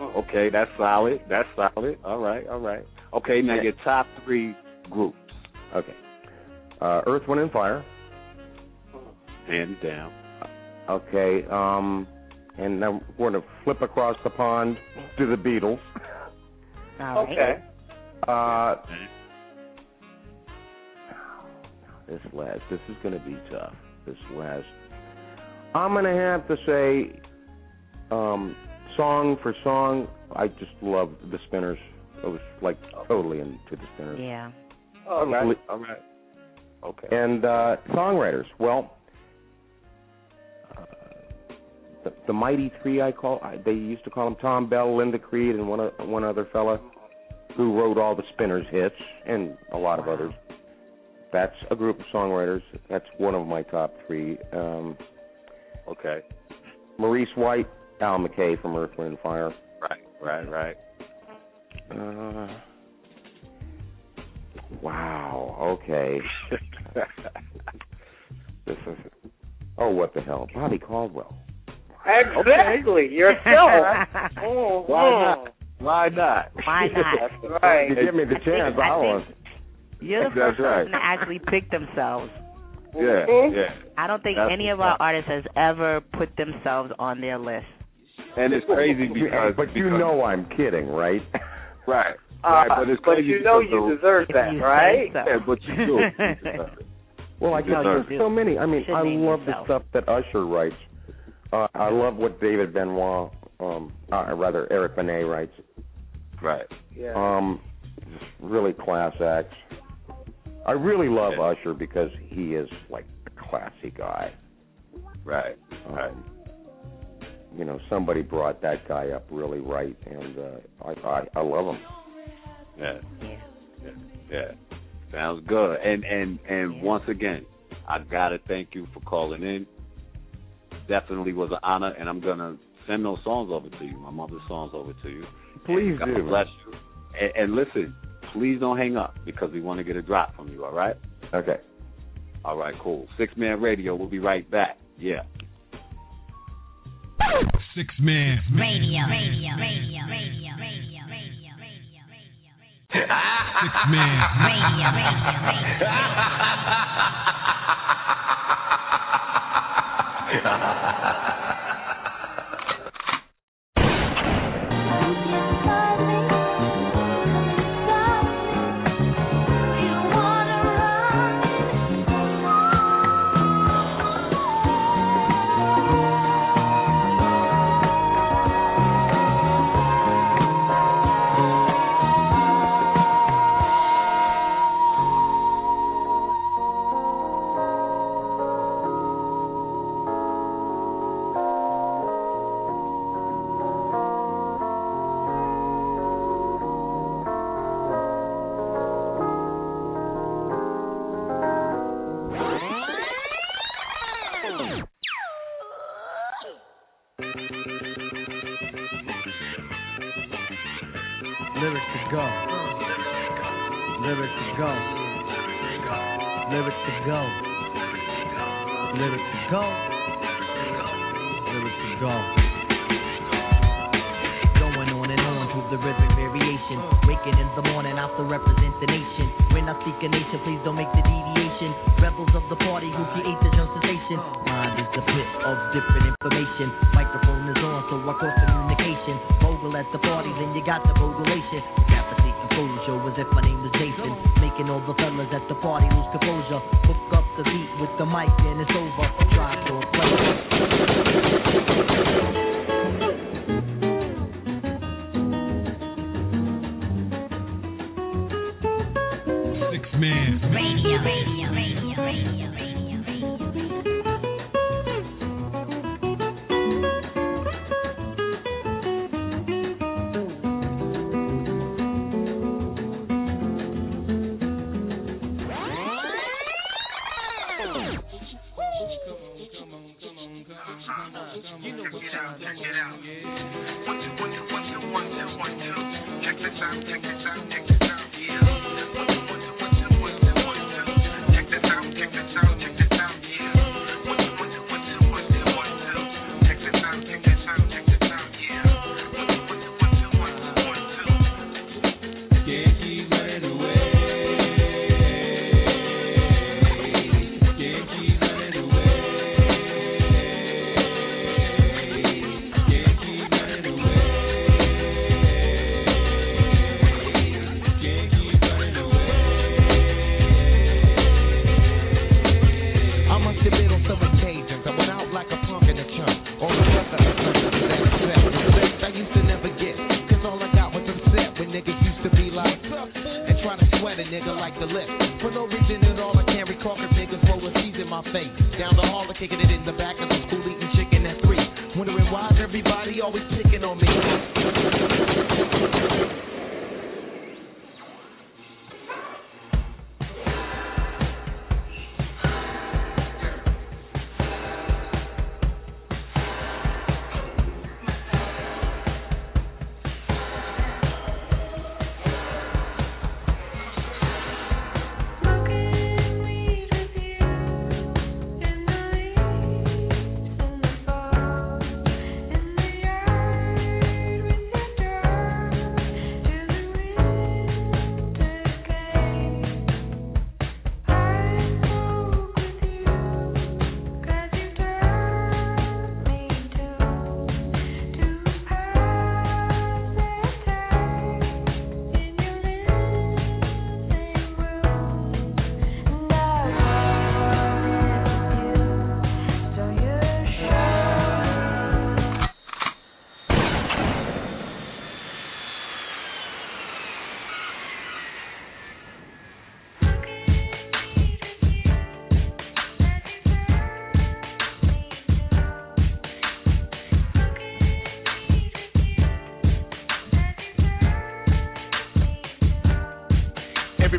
Okay, that's solid. All right. Okay, now your top three groups. Okay. Earth, Wind and Fire. Hands down. Okay. And now we're going to flip across the pond to the Beatles. All right. Okay. This is going to be tough. I'm going to have to say, song for song, I just love the Spinners. I was, totally into the Spinners. Yeah. All right. Okay. And songwriters, well, the Mighty Three, they used to call them Tom Bell, Linda Creed, and one other fella who wrote all the Spinners hits and a lot of others. That's a group of songwriters. That's one of my top three. Okay. Maurice White, Al McKay from Earth, Wind and Fire. Right. Wow, okay. This is... Oh, what the hell. Bobby Caldwell. Exactly, okay. Yourself. Oh, Why not? That's right. You give me the chance, I want. You're the first person to actually pick themselves. Yeah. I don't think any of our artists has ever put themselves on their list. And it's crazy because... But you know I'm kidding, right? Right. But it's crazy, but you know you deserve that, right? So. Yeah, but you do. Well, I guess there's so many. I mean, I love the stuff that Usher writes. I love what David Benoit, Eric Benet writes. Right. Yeah. Just really class acts. I really love Usher because he is a classy guy. Right. Somebody brought that guy up really right, and I love him. Yeah. Sounds good. And once again, I gotta thank you for calling in. Definitely was an honor, and I'm gonna send those songs over to you, my mother's songs over to you. Please do. God bless you. And listen, please don't hang up because we want to get a drop from you. All right? Okay. All right. Cool. Six Man Radio. We'll be right back. Yeah. Six Man Radio. Six Man Radio.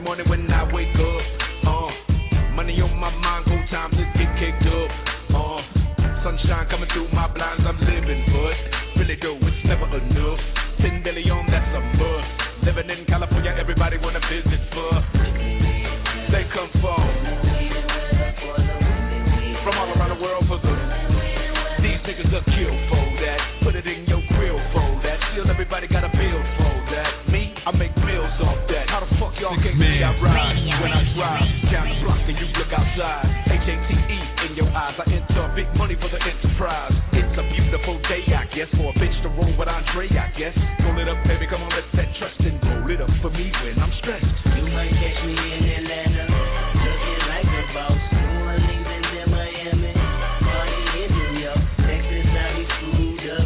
morning when I wake up. Money on my mind, go time to get kicked up. Sunshine coming through my blinds, I'm living, but really though it's never enough. 10 billion, that's a must. Living in California, everybody wanna visit for. They come from all around the world for the. These niggas are killed for that. Put it in your grill for that. Still everybody got a bill for that. Me, I make bills off that. How the fuck y'all can't see I ride when I drive down the block and you look outside. H-A-T-E in your eyes. I enter big money for the enterprise. It's a beautiful day, I guess. For a bitch to roll with Andre, I guess. Roll it up, baby, come on, let's set trust and roll it up for me when I'm stressed. You might catch me in Atlanta, looking like a boss. New Orleans and Miami, party in New York. Texas, I be screwed up. Chi-town, I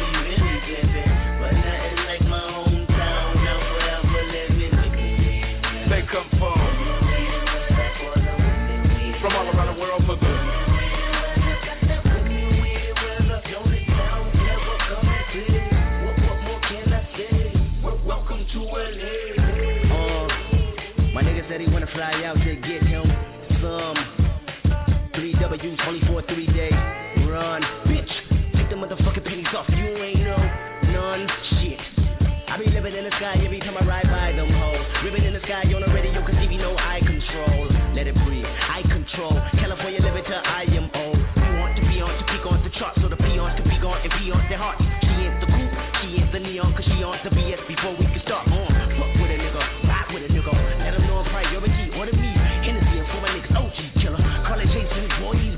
be really pimping. But nothing like my hometown. Now forever living. They come from all around the world for good. Said he wanna fly out to get him some 3 W's only for a 3-day run. Bitch, take the motherfucking pennies off. You ain't no none shit. I be living in the sky every time I ride by them hoes. Ribbon in the sky on the radio, cause he be no eye control. Let it breathe, I control. California living till I am old. We want to be on to peak on the charts, so the peons can be gone and be on their hearts. She ain't the coupe, she ain't the neon, cause she on the BS before we can start on. Fuck with a nigga, ride with a nigga. Priority, order me, Hennessy, and for my niggas, OG killer. Call it Jason, boy, he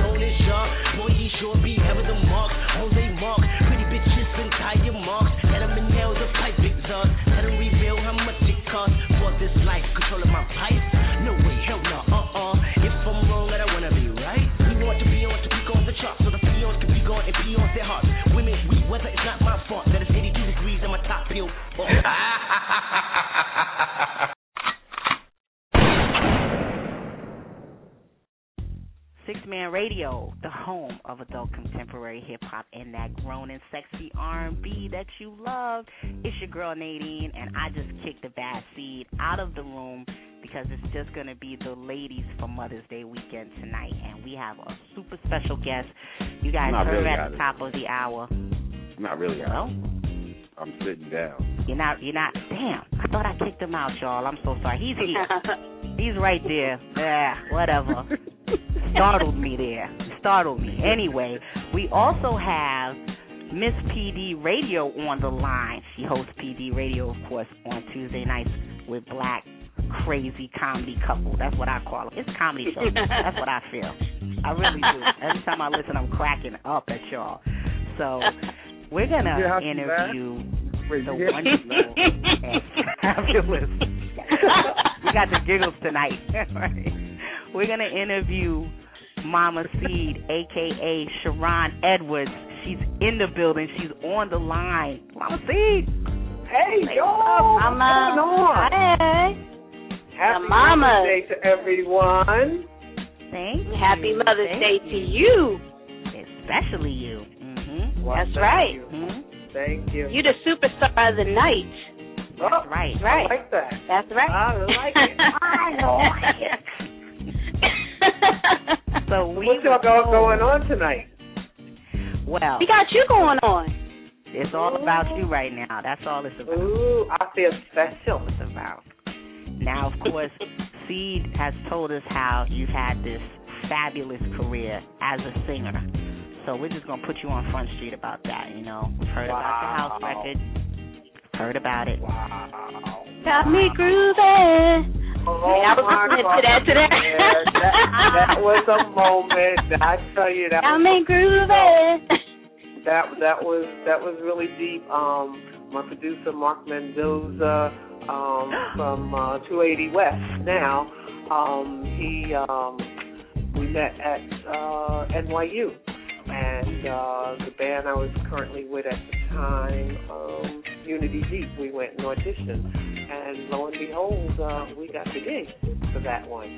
on his job. Boy, he sure be having the marks, Jose Mark. Pretty bitches and tire marks. Let him inhale the pipe exhaust. Let him reveal how much it costs. For this life, controlling my pipe. No way, hell no, If I'm wrong, then I wanna be right. We want to be on to peak on the charts, so the peons can be gone and pee on their hearts. Women, we weather, it's not my fault. That it's 82 degrees and my top pill. Oh. 6 Man Radio, the home of adult contemporary hip-hop and that grown and sexy R&B that you love. It's your girl Nadine, and I just kicked the bad seed out of the room because it's just going to be the ladies for Mother's Day weekend tonight, and we have a super special guest. You guys heard really at the top of the hour. I'm not really out. I'm sitting down. You're not, damn, I thought I kicked him out, y'all. I'm so sorry. He's here. He's right there. Yeah, whatever. Startled me. Anyway, we also have Miss PD Radio on the line. She hosts PD Radio, of course, on Tuesday nights with Black Crazy Comedy Couple. That's what I call it. It's a comedy show. That's what I feel. I really do. Every time I listen, I'm cracking up at y'all. So we're going to interview the wonderful and fabulous. We got the giggles tonight. Right. We're going to interview Mama Seed, a.k.a. Sharon Edwards. She's in the building. She's on the line. Mama Seed. Hey, yo. What's going on? Hey. Happy Mother's Day to everyone. Thank you. Happy Mother's Day to you. Especially you. Mm-hmm. Well, that's right. You. Mm-hmm. Thank you. You're the superstar of the night. Oh, that's right. I like that. That's right. I like it. I like it. So what's y'all going on tonight? Well, we got you going on. It's all about you right now. That's all it's about. Ooh, I feel special. It's about. Now, of course, Seed has told us how you've had this fabulous career as a singer. So we're just going to put you on Front Street about that, you know. We've heard about the house record. Heard about it. Wow. Got me grooving. Oh, I was listening to that today. That was a moment. I tell you, that was groovy. That was really deep. My producer Mark Mendoza from 280 West. Now, we met at NYU, and the band I was currently with at the time, Unity Deep, we went and auditioned. And lo and behold, we got the gig for that one.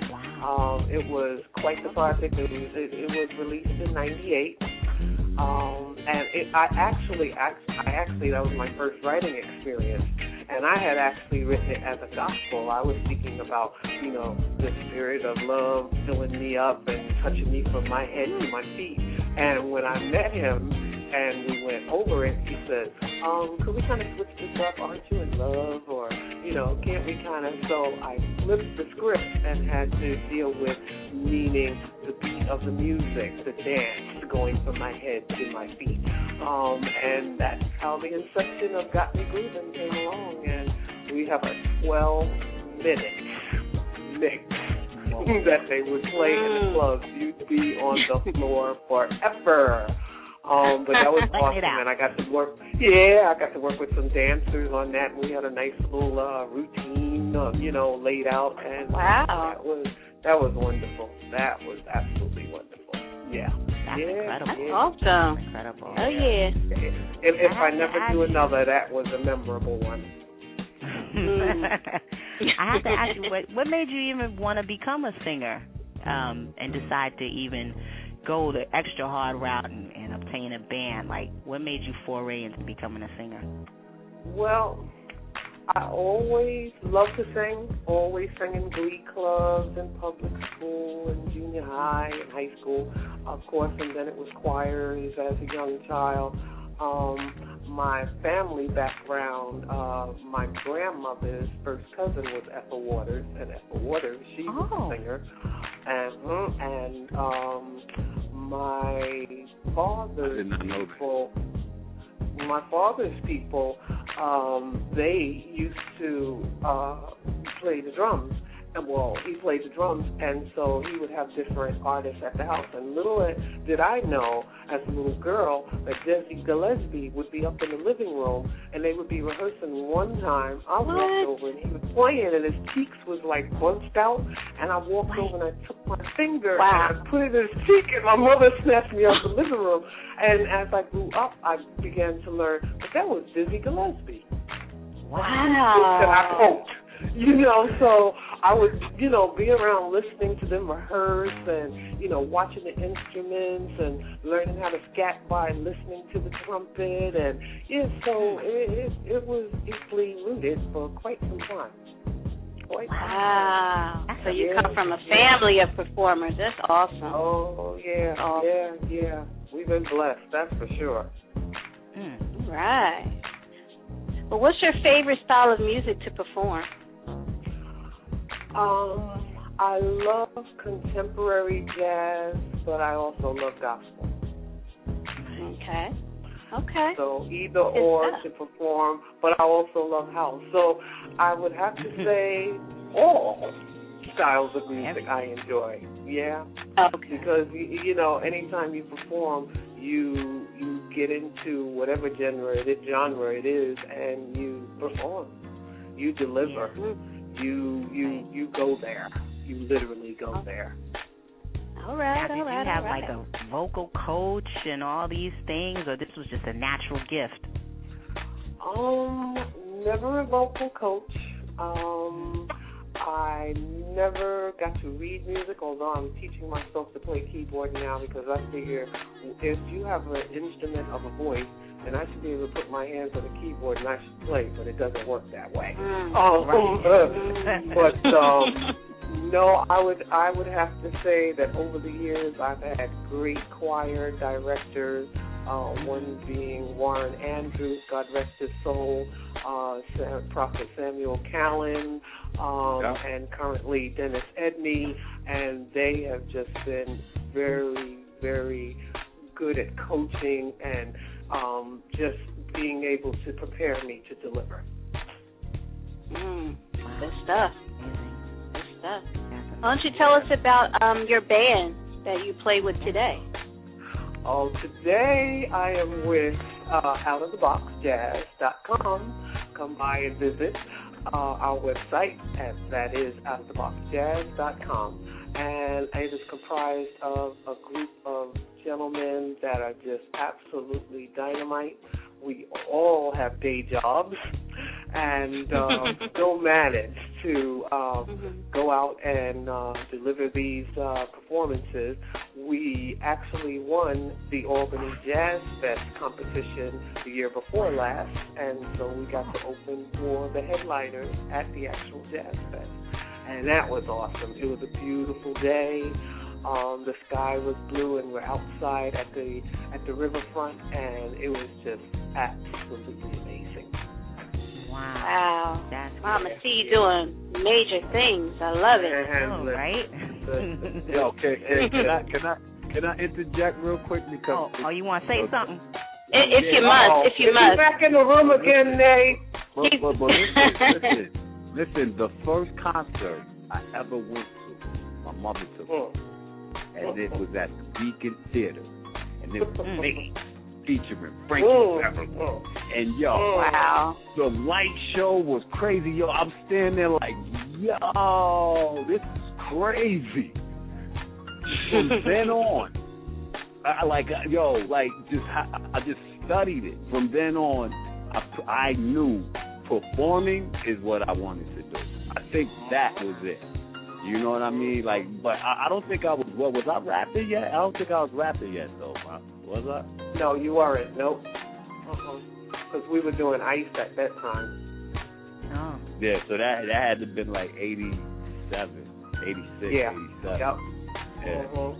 It was quite the project. It was released in '98, and I actually that was my first writing experience. and I had actually written it as a gospel. I was thinking about, you know, the spirit of love filling me up and touching me from my head to my feet. And when I met him and we went over it, he said, could we kind of switch this up? Aren't you in love? Or, you know, can't we kind of? So I flipped the script and had to deal with meaning the beat of the music, the dance going from my head to my feet. And that's how the inception of Got Me Groovin' came along. And we have a 12-minute mix that they would play in the clubs. You'd be on the floor forever. But that was awesome, and I got to work with some dancers on that. We had a nice little routine, you know, laid out, and wow, that was wonderful. That was absolutely wonderful. Yeah, that's incredible. That's awesome. That's incredible. Oh yeah. And if I never do another, that was a memorable one. I have to ask you, what made you even want to become a singer, and decide to even go the extra hard route and obtain a band? Like, what made you foray into becoming a singer? Well, I always loved to sing, always sang in glee clubs and public school and junior high and high school, of course, and then it was choirs as a young child. My family background, my grandmother's first cousin was Ethel Waters, and Ethel Waters, she was a singer. And my father's people, they used to play the drums. Well, he played the drums, and so he would have different artists at the house. And little did I know, as a little girl, that Dizzy Gillespie would be up in the living room, and they would be rehearsing one time. I walked over, and he was playing, and his cheeks was, like, bunched out. And I walked over, and I took my finger, and I put it in his cheek, and my mother snatched me out of the living room. And as I grew up, I began to learn that that was Dizzy Gillespie. Wow. I poked. You know, so I would, you know, be around listening to them rehearse and, you know, watching the instruments and learning how to scat by listening to the trumpet. And, yeah, so it was deeply rooted for quite some time. Wow. So you come from a family of performers. That's awesome. Oh, yeah. Awesome. Yeah. We've been blessed, that's for sure. All right. Well, what's your favorite style of music to perform? I love contemporary jazz, but I also love gospel. Okay. So either or to perform, but I also love house. So I would have to say all styles of music I enjoy. Yeah. Okay. Because, you know, anytime you perform, you get into whatever genre it is, and you perform. You deliver. Mm-hmm. You go there. You literally go there. All right. You have like a vocal coach and all these things, or this was just a natural gift? Never a vocal coach. I never got to read music, although I'm teaching myself to play keyboard now because I figure if you have an instrument of a voice, then I should be able to put my hands on the keyboard and I should play, but it doesn't work that way. No, I would have to say that over the years I've had great choir directors. One being Warren Andrews, God rest his soul, Prophet Samuel Callan, and currently Dennis Edney, and they have just been very, very good at coaching and just being able to prepare me to deliver. Good stuff. Good stuff. Why don't you tell us about your band that you play with today? Oh, today I am with outoftheboxjazz.com. Come by and visit our website, and that is outoftheboxjazz.com. And it is comprised of a group of gentlemen that are just absolutely dynamite. We all have day jobs and still manage to go out and deliver these performances. we actually won the Albany Jazz Fest competition the year before last, and so we got to open for the headliners at the actual Jazz Fest, and that was awesome. It was a beautiful day. The sky was blue, and we're outside at the riverfront, and it was just absolutely amazing. Wow. That's Mama C doing major things. I love it. Oh, right? Yo, can I interject real quick? Because you want to say something? If you must. Is he back in the room again, Nate? Listen, the first concert I ever went to, my mother took me. And it was at the Beacon Theater. And it was me featuring Frankie Beverly. And yo, wow. The light show was crazy. Yo, I'm standing there like, yo, this is crazy. From then on, I just studied it. From then on, I knew performing is what I wanted to do. I think that was it. You know what I mean? But I don't think I was I rapping yet? I don't think I was rapping yet, though. Was I? No, you weren't. Nope. Because we were doing Ice at that time. Oh. Yeah, so that had to have been like 87, 86, yeah. 87. Yep. Yeah. Wow.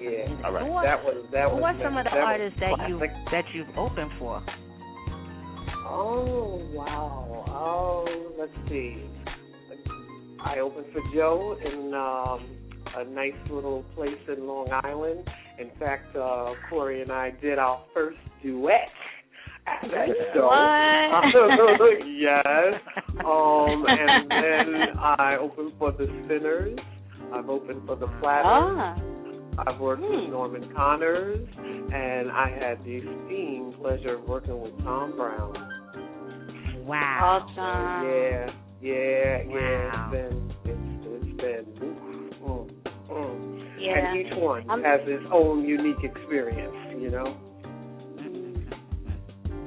Yeah. All right. Who are some of the artists that you've opened for? Oh, wow. Oh, let's see. I opened for Joe in a nice little place in Long Island. In fact, Corey and I did our first duet at that show. What? Yes. And then I opened for the Spinners. I've opened for the Platters. I've worked with Norman Connors. And I had the esteemed pleasure of working with Tom Browne. Wow. Awesome. Yeah. Yeah, wow. Yeah, it's been yeah. And each one has its own unique experience, you know.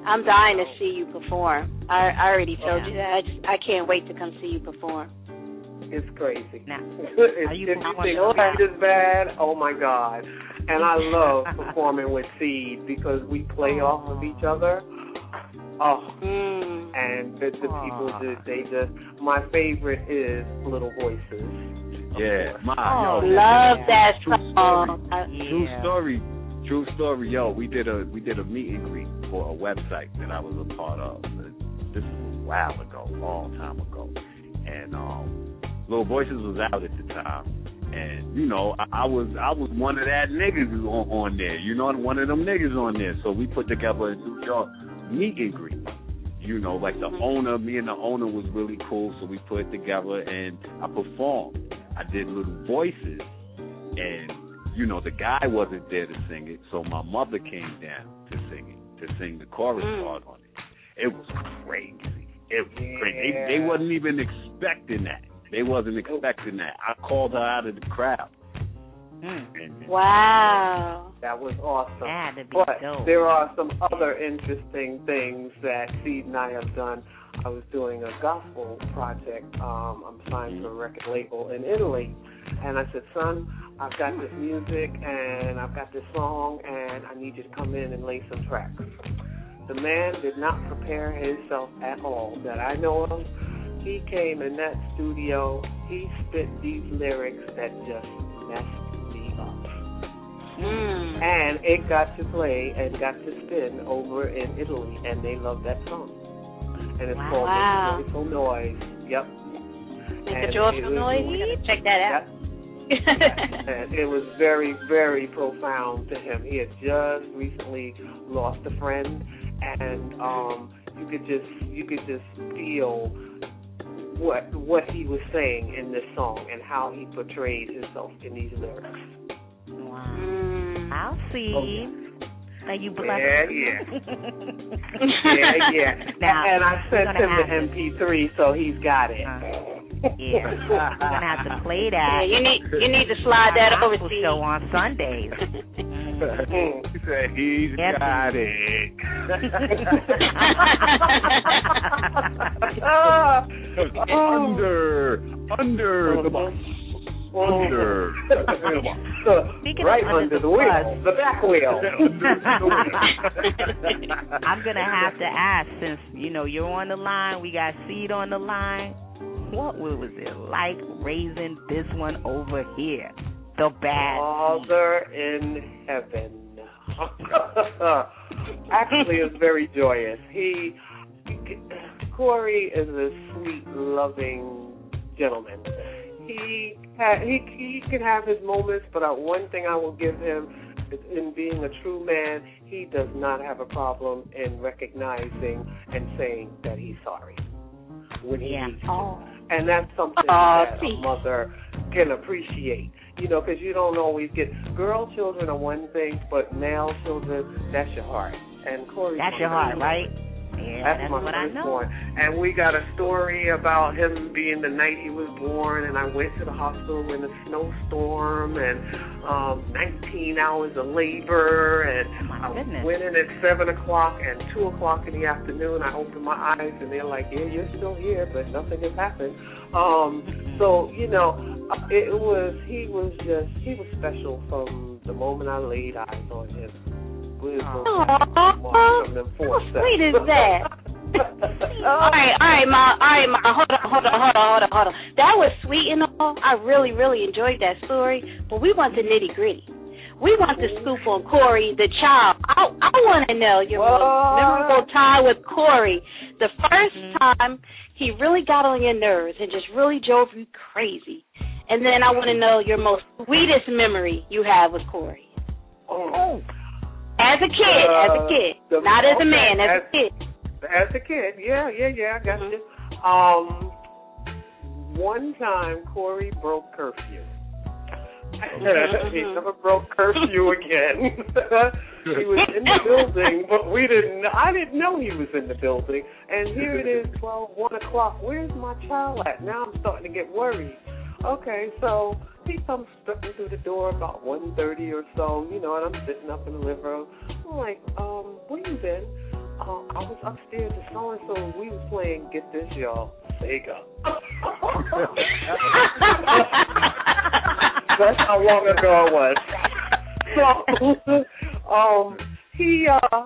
I'm dying to see you perform. I already told you that. I can't wait to come see you perform. It's crazy. Now, if you think it's bad, oh my God. And I love performing with Seed because we play off of each other. And the people my favorite is Little Voices. Yeah, love that song. True story. Yo, we did a meet and greet for a website that I was a part of. This was a while ago, a long time ago, and Little Voices was out at the time. And, you know, I was one of that niggas on there. You know, one of them niggas on there. So we put together a New York meet and greet. You know, like the owner, me and the owner was really cool. So we put it together and I performed. I did Little Voices. And, you know, the guy wasn't there to sing it. So my mother came down to sing it, to sing the chorus part on it. It was crazy. It was crazy. They wasn't even expecting that. They wasn't expecting that. I called her out of the crowd. Wow. That was awesome. That had to be dope. There are some other interesting things that Seed and I have done. I was doing a gospel project. I'm signed to a record label in Italy. And I said, son, I've got this music and I've got this song and I need you to come in and lay some tracks. The man did not prepare himself at all that I know of. He came in that studio, he spit these lyrics that just messed me up. And it got to play and got to spin over in Italy, and they love that song. And it's called Make a Joyful Noise. Yep. Make a Joyful Noise? Check that out. Yep. And it was very, very profound to him. He had just recently lost a friend, and you could just feel what he was saying in this song and how he portrayed himself in these lyrics. Wow. I'll see. Okay. Are you blessed? Yeah. Now, and I sent him the MP3, so he's got it. Yeah, I'm gonna have to play that. Yeah, you need to slide that over to show on Sundays. He said he's got it. Under the bus. Under right under the wheel, the back wheel. I'm going to have to ask, since, you know, you're on the line, we got Seed on the line, what was it like raising this one over here? The bad Father in heaven. Actually, it's very joyous. Corey is a sweet, loving gentleman. He can have his moments, but one thing I will give him is, in being a true man, he does not have a problem in recognizing and saying that he's sorry when he needs to. And that's something that a mother can appreciate. You know, because you don't always get... Girl children are one thing, but male children, that's your heart. And Corey, that's your heart, right? Yeah, that's my firstborn. And we got a story about him being the night he was born, and I went to the hospital in a snowstorm, and 19 hours of labor, and I went in at 7 o'clock and 2 o'clock in the afternoon. I opened my eyes, and they're like, yeah, you're still here, but nothing has happened. So, you know... He was special from the moment I laid eyes on him. How sweet is that? All right, Ma. Hold on. That was sweet and all. I really enjoyed that story, but we want the nitty gritty. We want the scoop on Corey, the child. I want to know your most memorable time with Corey. The first time he really got on your nerves and just really drove you crazy. And then I want to know your most sweetest memory you have with Corey. Oh. As a kid. Not as a man, as a kid. As a kid, yeah, I got you. One time, Corey broke curfew. He never broke curfew again. He was in the building, but I didn't know he was in the building. And here it is, 12, 1 o'clock. Where's my child at? Now I'm starting to get worried. Okay, so he comes stepping through the door about 1:30 or so, you know, and I'm sitting up in the living room. I'm like, where you been? I was upstairs to so-and-so, and we was playing, get this, y'all, Sega. That's how long ago it was. So,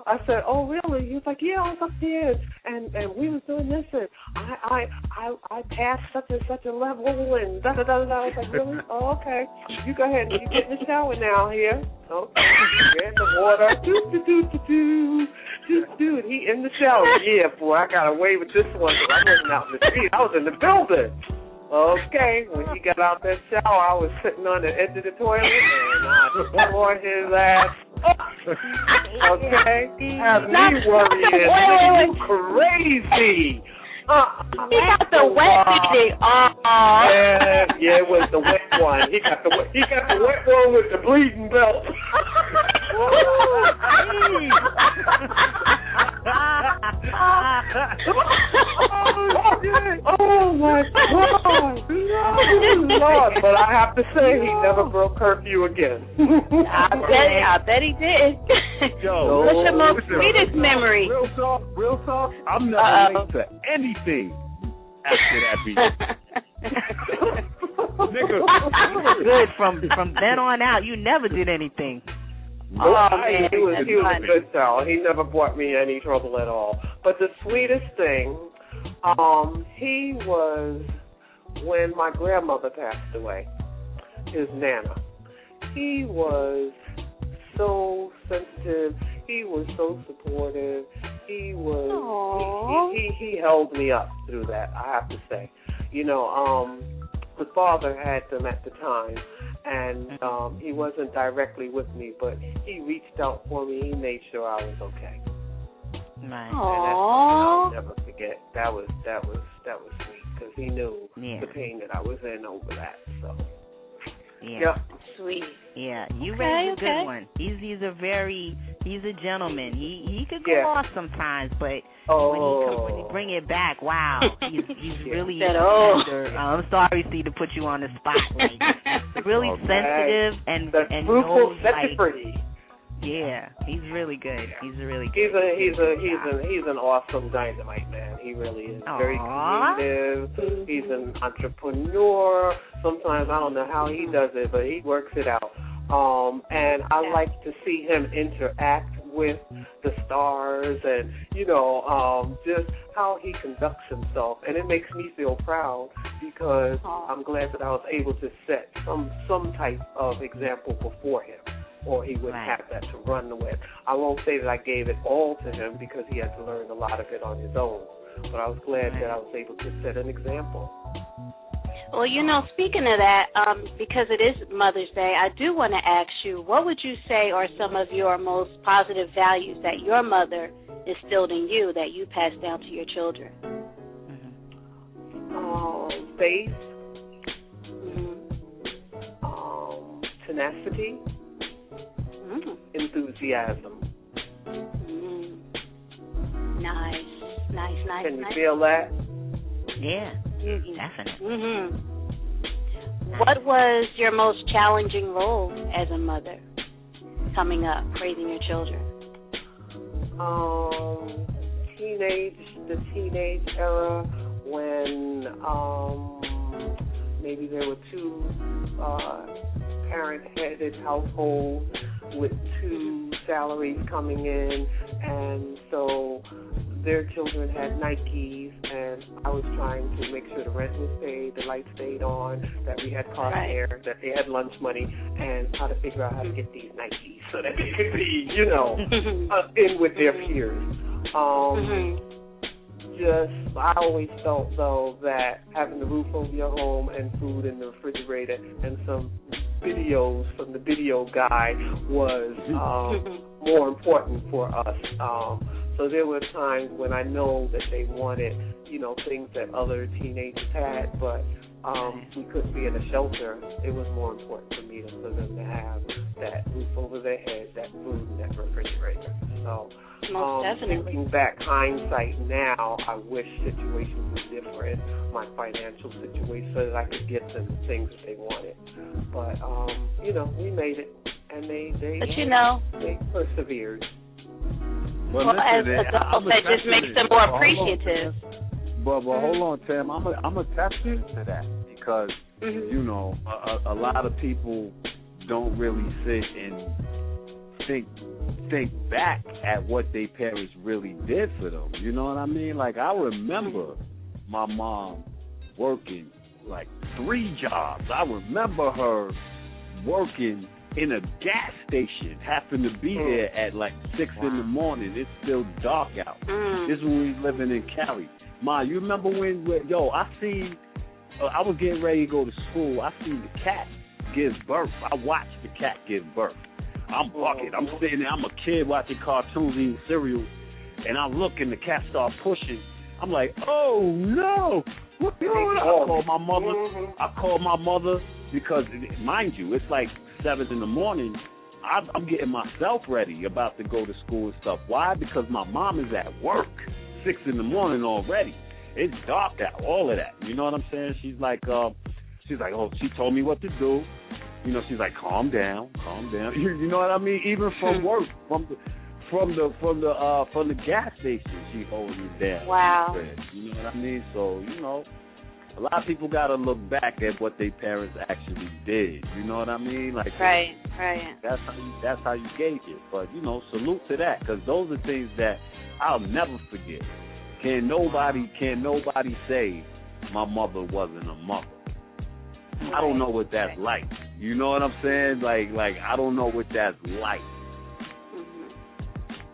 I said, oh, really? He was like, yeah, I was upstairs, and we was doing this, and I passed such and such a level, and da-da-da-da. I was like, really? Oh, okay. You go ahead. You get in the shower now here. Okay. You're in the water. Dude, he in the shower. Yeah, boy, I got away with this one, because I wasn't out in the street. I was in the building. Okay, when he got out that shower, I was sitting on the edge of the toilet, and I tore his ass. Okay, have me worrying, you crazy. He got the wet beading. Yeah, it was the wet one. He got the wet one with the bleeding belt. Oh my God! Oh Lord! But I have to say, he never broke curfew again. I bet he did. Yo, what's your most sweetest memory? Real talk. I'm not linked to anything after that beat. Nigga, good from then on out. You never did anything. Man, he was a good child. He never brought me any trouble at all. But the sweetest thing, he was, when my grandmother passed away, his Nana. He was so sensitive. He was so supportive. He was. He held me up through that, I have to say. You know, his father had them at the time. And he wasn't directly with me, but he reached out for me. He made sure I was okay. Nice. Aww. And that's something I'll never forget. That was sweet, because he knew the pain that I was in over that. So. Yeah. Yep. Sweet. Yeah. You raised a good one. He's a gentleman. He could go off sometimes, but when he bring it back, wow, he's really I'm sorry, C, to put you on the spot. Like, really sensitive and knows, like, Yeah, he's really good. He's really good. He's an awesome dynamite man. He really is. Aww. Very creative. He's an entrepreneur. Sometimes I don't know how he does it, but he works it out. And I like to see him interact with the stars and, you know, just how he conducts himself. And it makes me feel proud because I'm glad that I was able to set some type of example before him, or he wouldn't have that to run with. I won't say that I gave it all to him because he had to learn a lot of it on his own, but I was glad that I was able to set an example. Well, you know, speaking of that, because it is Mother's Day, I do want to ask you, what would you say are some of your most positive values that your mother instilled in you that you passed down to your children? Faith, tenacity, enthusiasm. Nice. Can you feel that? Yeah. Mm-hmm. Definitely. Mm-hmm. What was your most challenging role as a mother coming up, raising your children? The teenage era when maybe there were two parent-headed households with two salaries coming in, and so their children had Nikes, and I was trying to make sure the rent was paid, the lights stayed on, that we had car fare, that they had lunch money, and how to figure out how to get these Nikes so that they could be, you know, in with their peers. I always felt, though, that having the roof over your home and food in the refrigerator and some videos from the video guy was more important for us. So there were times when I know that they wanted, you know, things that other teenagers had, but we couldn't be in a shelter. It was more important for me for them to have that roof over their head, that food, and that refrigerator. So thinking back, hindsight now, I wish situations were different, my financial situation, so that I could get them the things that they wanted. But, you know, we made it, and they persevered. Well, as adults, that just makes them more appreciative. But hold on, Tim. I'm a testament to that because, you know, a lot of people don't really sit and think back at what their parents really did for them. You know what I mean? Like, I remember my mom working, like, 3 jobs. I remember her working in a gas station, happened to be there at like 6 in the morning. It's still dark out. This is when we was living in Cali. Ma, you remember I was getting ready to go to school. I seen the cat give birth. I watched the cat give birth. I'm bucket. I'm sitting there. I'm a kid watching cartoons, eating cereal. And I look and the cat starts pushing. I'm like, oh, no. What's going on? I called my mother because, mind you, it's like 7 in the morning. I'm getting myself ready, about to go to school and stuff. Why? Because my mom is at work 6 in the morning already. It's dark out, all of that. You know what I'm saying? She's like, oh, she told me what to do. You know, she's like, calm down. You know what I mean? Even from work, from the gas station, she holds me down. Wow. You know what I mean? So, you know, a lot of people got to look back at what their parents actually did. You know what I mean? Like, right. That's how you gauge it. But, you know, salute to that, because those are things that I'll never forget. Can nobody say my mother wasn't a mother? Right. I don't know what that's like. You know what I'm saying? Like I don't know what that's like,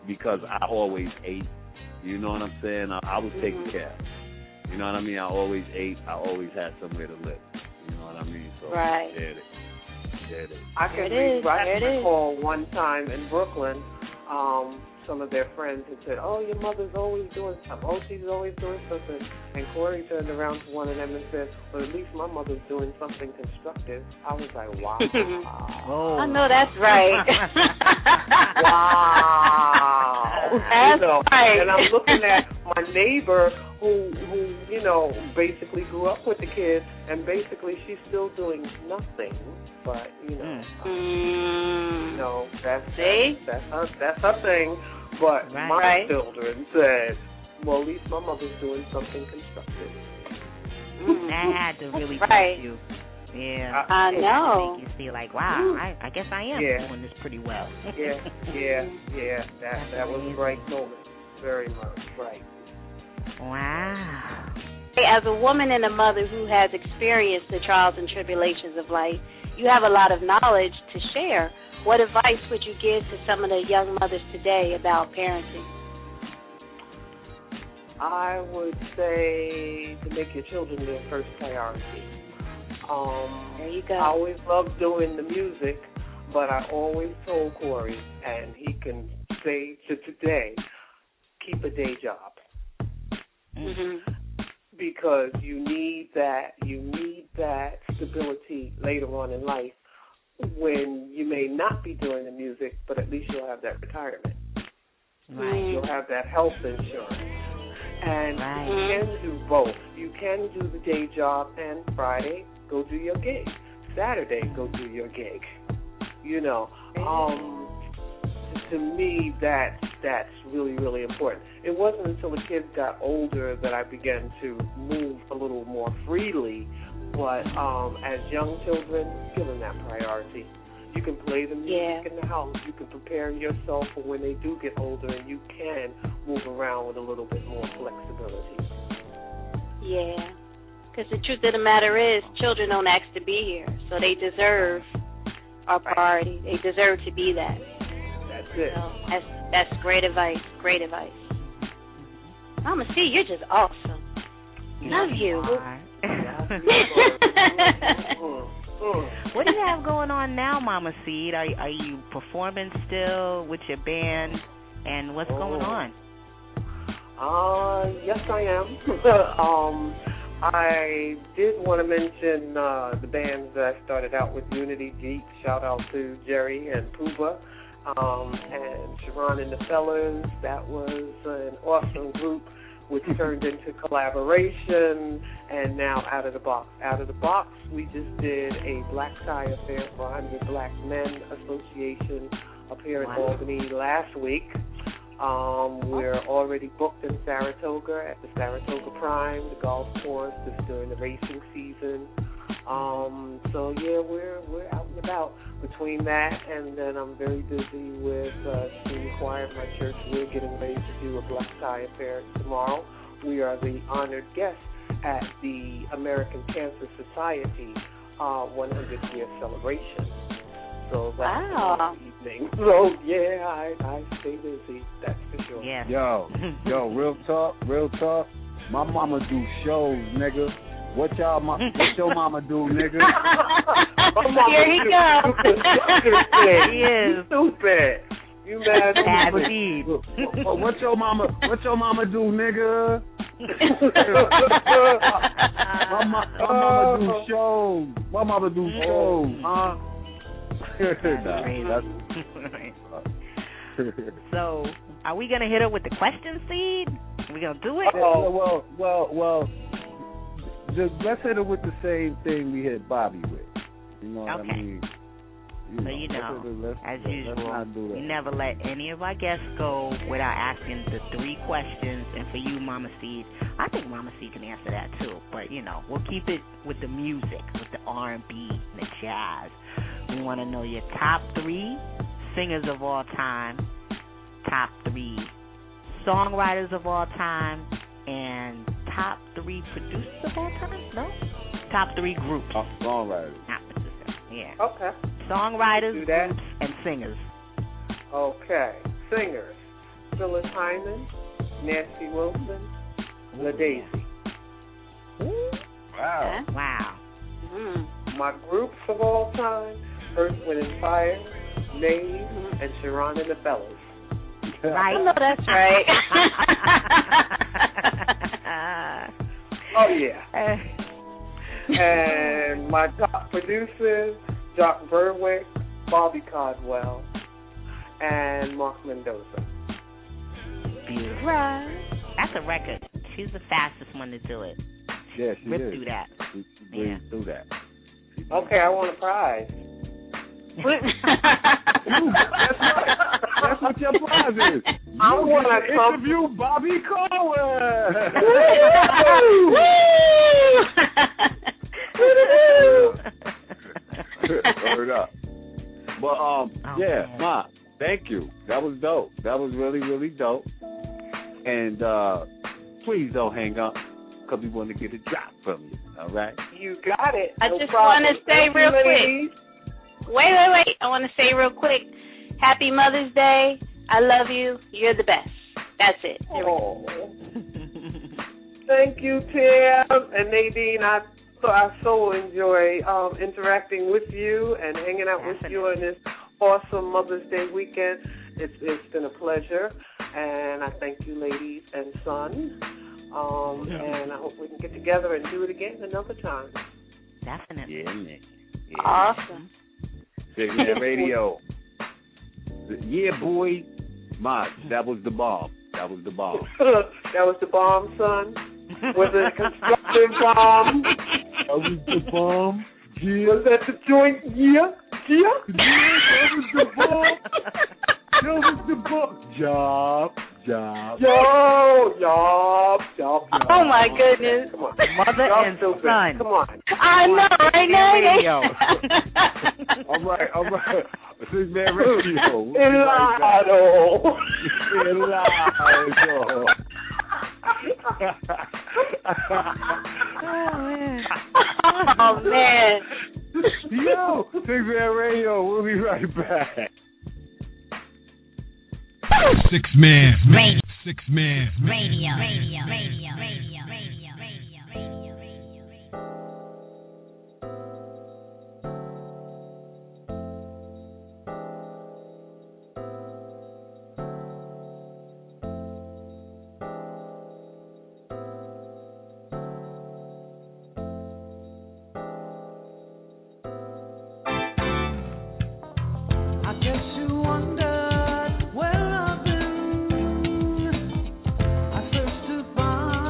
because I always ate. You know what I'm saying? I was taken care of. You know what I mean? I always ate. I always had somewhere to live. You know what I mean? So, There it is. I recall one time in Brooklyn, some of their friends had said, oh, your mother's always doing something. Oh, she's always doing something. And Corey turned around to one of them and said, well, at least my mother's doing something constructive. I was like, wow. Oh. I know that's right. Wow. That's right. And I'm looking at my neighbor who you know, basically grew up with the kids, and basically she's still doing nothing. But you know, that's her thing. But right. My children said, well, at least my mother's doing something constructive. I had to really right. you. Yeah, I know. Make you see, like, wow, I guess I am doing this pretty well. yeah. That was a right moment, very much right. Wow. As a woman and a mother who has experienced the trials and tribulations of life, you have a lot of knowledge to share. What advice would you give to some of the young mothers today about parenting? I would say to make your children their first priority. There you go. I always loved doing the music, but I always told Corey, and he can say to today, keep a day job. Mm-hmm. Because you need that stability later on in life when you may not be doing the music, but at least you'll have that retirement. Right. You'll have that health insurance. And right. you can do both. You can do the day job, and Friday, go do your gig. Saturday, go do your gig. You know, to me, that's really, really important. It wasn't until the kids got older that I began to move a little more freely. But as young children, give them that priority. You can play the music in the house. You can prepare yourself for when they do get older, and you can move around with a little bit more flexibility. Yeah, because the truth of the matter is children don't ask to be here, so they deserve our priority. They deserve to be that. That's it. So that's great advice, great advice. Mama C, you're just awesome. Love you. What do you have going on now, Mama Seed? Are you performing still with your band? And what's going on? Yes, I am. I did want to mention the bands that I started out with, Unity Deep. Shout out to Jerry and Pooba and Sharon and the Fellas. That was an awesome group, which turned into collaboration, and now Out of the Box. Out of the Box, we just did a black tie affair for 100 Black Men Association up here in Albany last week. We're already booked in Saratoga at the Saratoga Prime, the golf course, just during the racing season. So, yeah, we're out and about between that, and then I'm very busy with student choir at my church. We're getting ready to do a black tie affair tomorrow. We are the honored guests at the American Cancer Society 100th year celebration. So that's the evening. So, yeah, I stay busy, that's for sure. Yeah. Yo, real talk. My mama do shows, nigga. What your mama do, nigga? Here he goes. He is stupid. You mad? What your mama do, nigga? my mama do shows. My mama do shows, huh? So, are we gonna hit her with the question, Seed? Are we gonna do it? Oh, well. Just let's hit her with the same thing we hit Bobby with. You know what I mean? As usual, we never let any of our guests go without asking the three questions. And for you, Mama C, I think Mama C can answer that too. But, you know, we'll keep it with the music, with the R&B and the jazz. We want to know your top three singers of all time, top three songwriters of all time, and top three producers of all time? No? Top three groups. Songwriters. Yeah. Okay. Songwriters, groups, and singers. Okay. Singers. Phyllis Hyman, Nancy Wilson, LaDaisy. Wow. Huh? Wow. Mm-hmm. My groups of all time, Earth, Wind and Fire, Maine, and Sharon and the Fellas. Right. I know that's right. Oh, yeah. And my top producers, Jock Berwick, Bobby Caldwell, and Mark Mendoza. Beautiful. Right. That's a record. She was the fastest one to do it. Yeah, she ripped through that. She ripped through that. Okay, I want a prize. That's what your prize is. I want to interview Bobby Caldwell. Word up. But Ma, thank you. That was dope. That was really, really dope. And please don't hang up, because we want to get a drop from you. All right? You got it. I want to say real quick, Happy Mother's Day. I love you. You're the best. That's it. Oh. Thank you, Tim and Nadine. I so enjoy interacting with you and hanging out with you on this awesome Mother's Day weekend. It's been a pleasure, and I thank you, ladies and son. And I hope we can get together and do it again another time. Definitely. Yeah, Nick. Yeah. Awesome. Signet Radio. Yeah, boy. My, that was the bomb. That was the bomb. That was the bomb, son. Was it a constructive bomb? That was the bomb. Yeah. Was that the joint? Yeah. Yeah. Yeah, that was the bomb. That was the bomb. Job. Job. Oh, my goodness. Come on. Mother job and son. Come on. I know, right now. All right. This man radio. Elado. Oh, man. Yo, Big Man Radio, we'll be right back. Six Man Radio. I guess you wonder. I first to find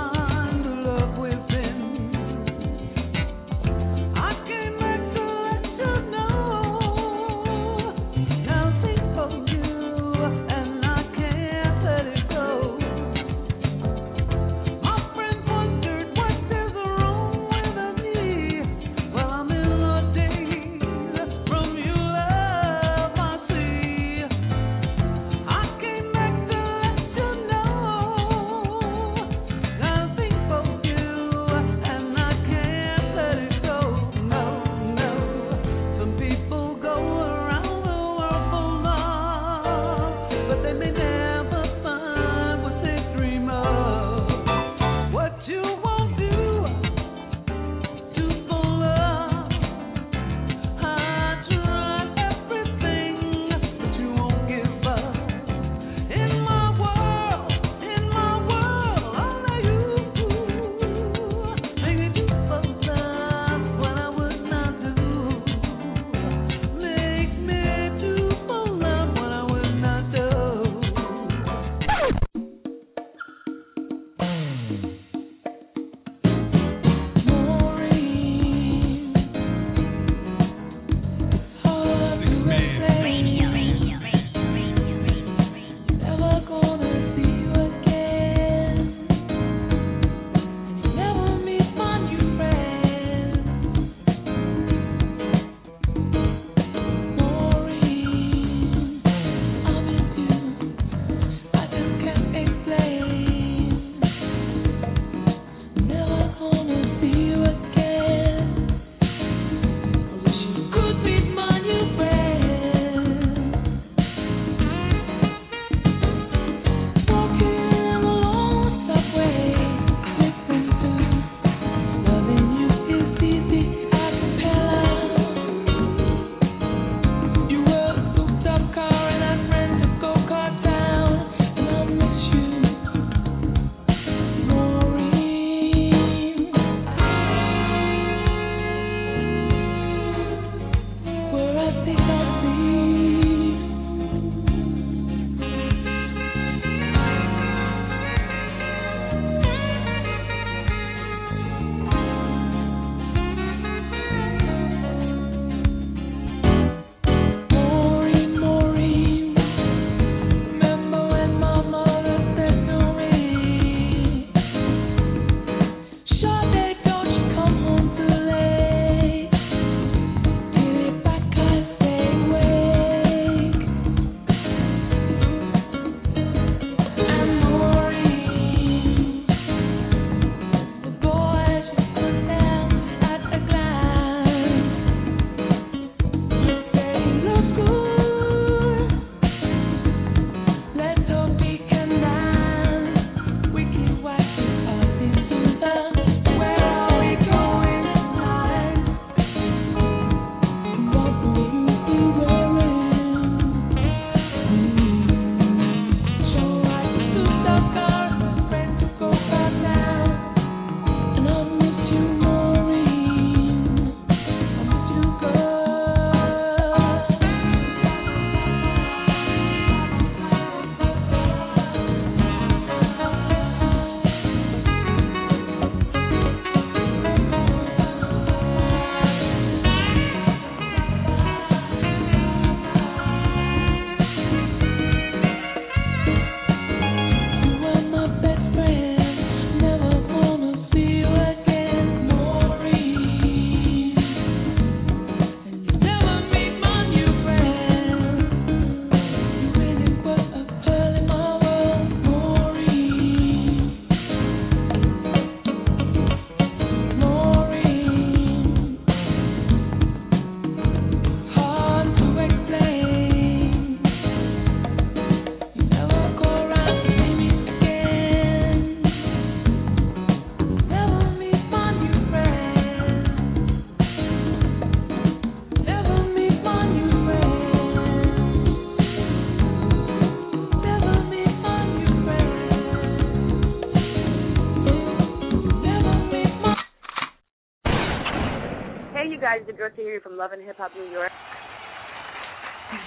you guys. The girl to hear you from Love and Hip Hop New York.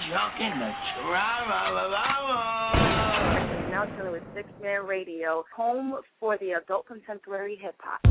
Joking the drama. Now it's dealing with Six Man Radio, home for the adult contemporary hip hop.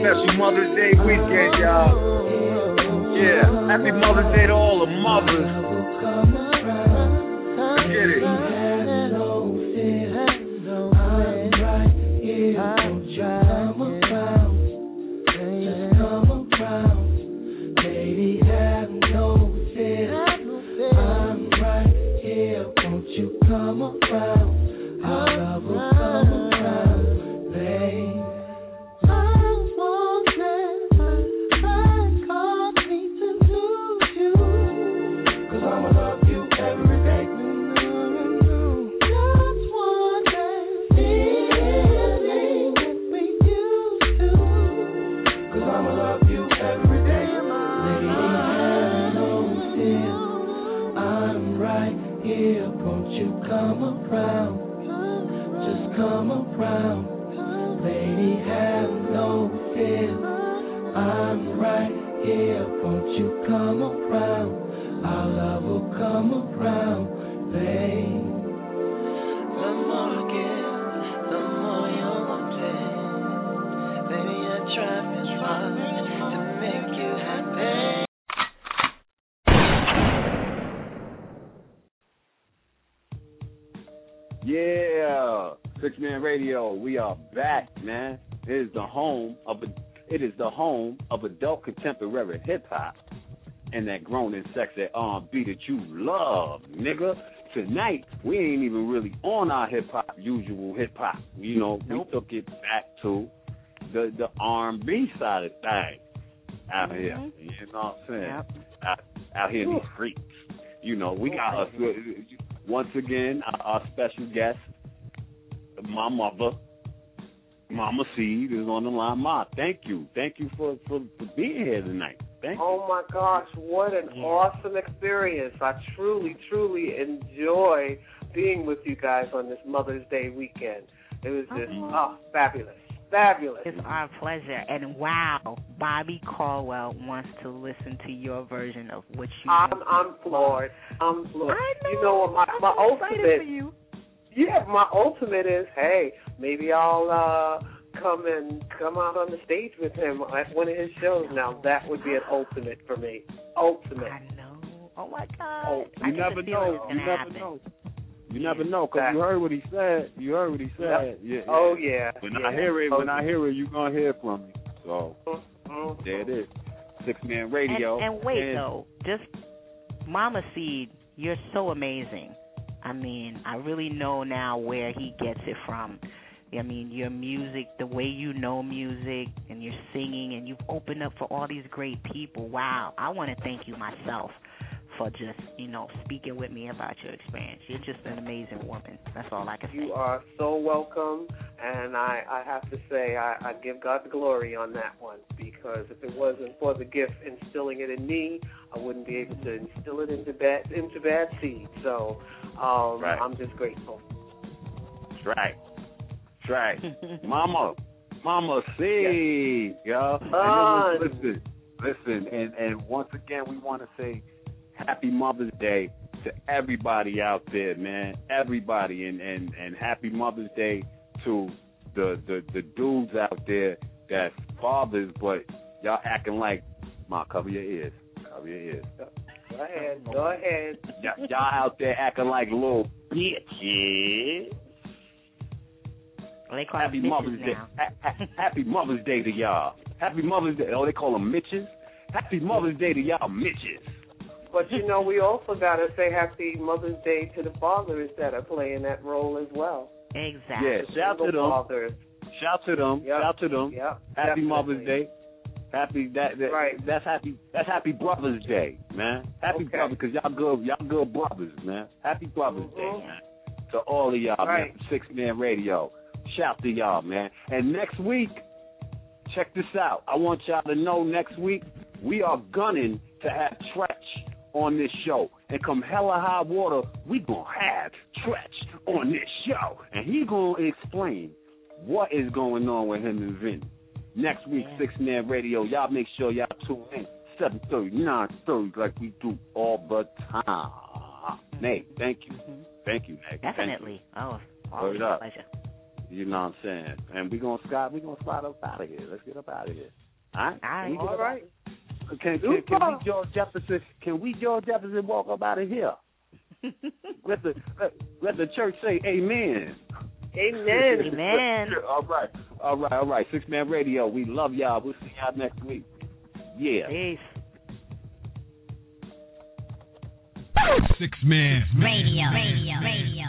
Special Mother's Day weekend, y'all. Yeah, happy Mother's Day to all the mothers. Let's get it. Radio, we are back, man. It is the home of adult contemporary hip hop and that grown and sexy R&B that you love, nigga. Tonight we ain't even really on our usual hip hop. You know, we took it back to the R&B side of things out here. You know what I'm saying? Yep. Out here in these streets. You know, we got us once again our special guest. My mother, Mama Seed, is on the line. Ma, thank you for being here tonight. Oh my gosh, what an awesome experience! I truly enjoy being with you guys on this Mother's Day weekend. It was just fabulous. It's our pleasure, and wow, Bobby Caldwell wants to listen to your version of what you. I'm floored. You know what, my ultimate. Yeah, my ultimate is, hey, maybe I'll come out on the stage with him at one of his shows. Now, that would be an ultimate for me. Ultimate. I know. Oh, my God. Oh, you never know. You never know because you heard what he said. Yeah. Oh, yeah. When I hear it, you're going to hear from me. So, there it is. Six-man radio. And wait, though. Just Mama Seed, you're so amazing. I mean, I really know now where he gets it from. I mean, your music, the way you know music, and your singing, and you've opened up for all these great people. Wow. I want to thank you myself for just, you know, speaking with me about your experience. You're just an amazing woman. That's all I can say. You are so welcome, and I have to say I give God the glory on that one, because if it wasn't for the gift instilling it in me, I wouldn't be able to instill it into bad seed. So I'm just grateful. That's right. Mama Seed, y'all. Listen, and once again, we want to say happy Mother's Day to everybody out there, man. Everybody, and happy Mother's Day to the dudes out there that's fathers, but y'all acting like, Ma, cover your ears. Go ahead. Y'all out there acting like little bitches. They call happy Mother's Day. Happy Mother's Day to y'all. Happy Mother's Day. Oh, they call them Mitches. Happy Mother's Day to y'all Mitches. But, you know, we also got to say happy Mother's Day to the fathers that are playing that role as well. Exactly. Yeah, shout to them. Yep. Yep. Happy Definitely. Mother's Day. That's happy Brothers Day, man. Happy Brothers, because y'all good brothers, man. Happy Brothers Day, man. To all of y'all, man. 6-Man Radio. Shout to y'all, man. And next week, check this out. I want y'all to know next week we are gunning to have Treach on this show. And come hella high water, we gonna have Treach on this show. And he gonna explain what is going on with him and Vinny. Next week, 6-Man Radio. Y'all make sure y'all tune in 7:30, 9:30, like we do all the time. Nate, thank you, Nate. Definitely. Always a pleasure. You know what I'm saying? And we're gonna slide up out of here. Let's get up out of here. All right. Can we George Jefferson walk up out of here? Let the church say amen. Amen. Amen. All right. Six Man Radio. We love y'all. We'll see y'all next week. Yeah. Peace. Six Man Radio.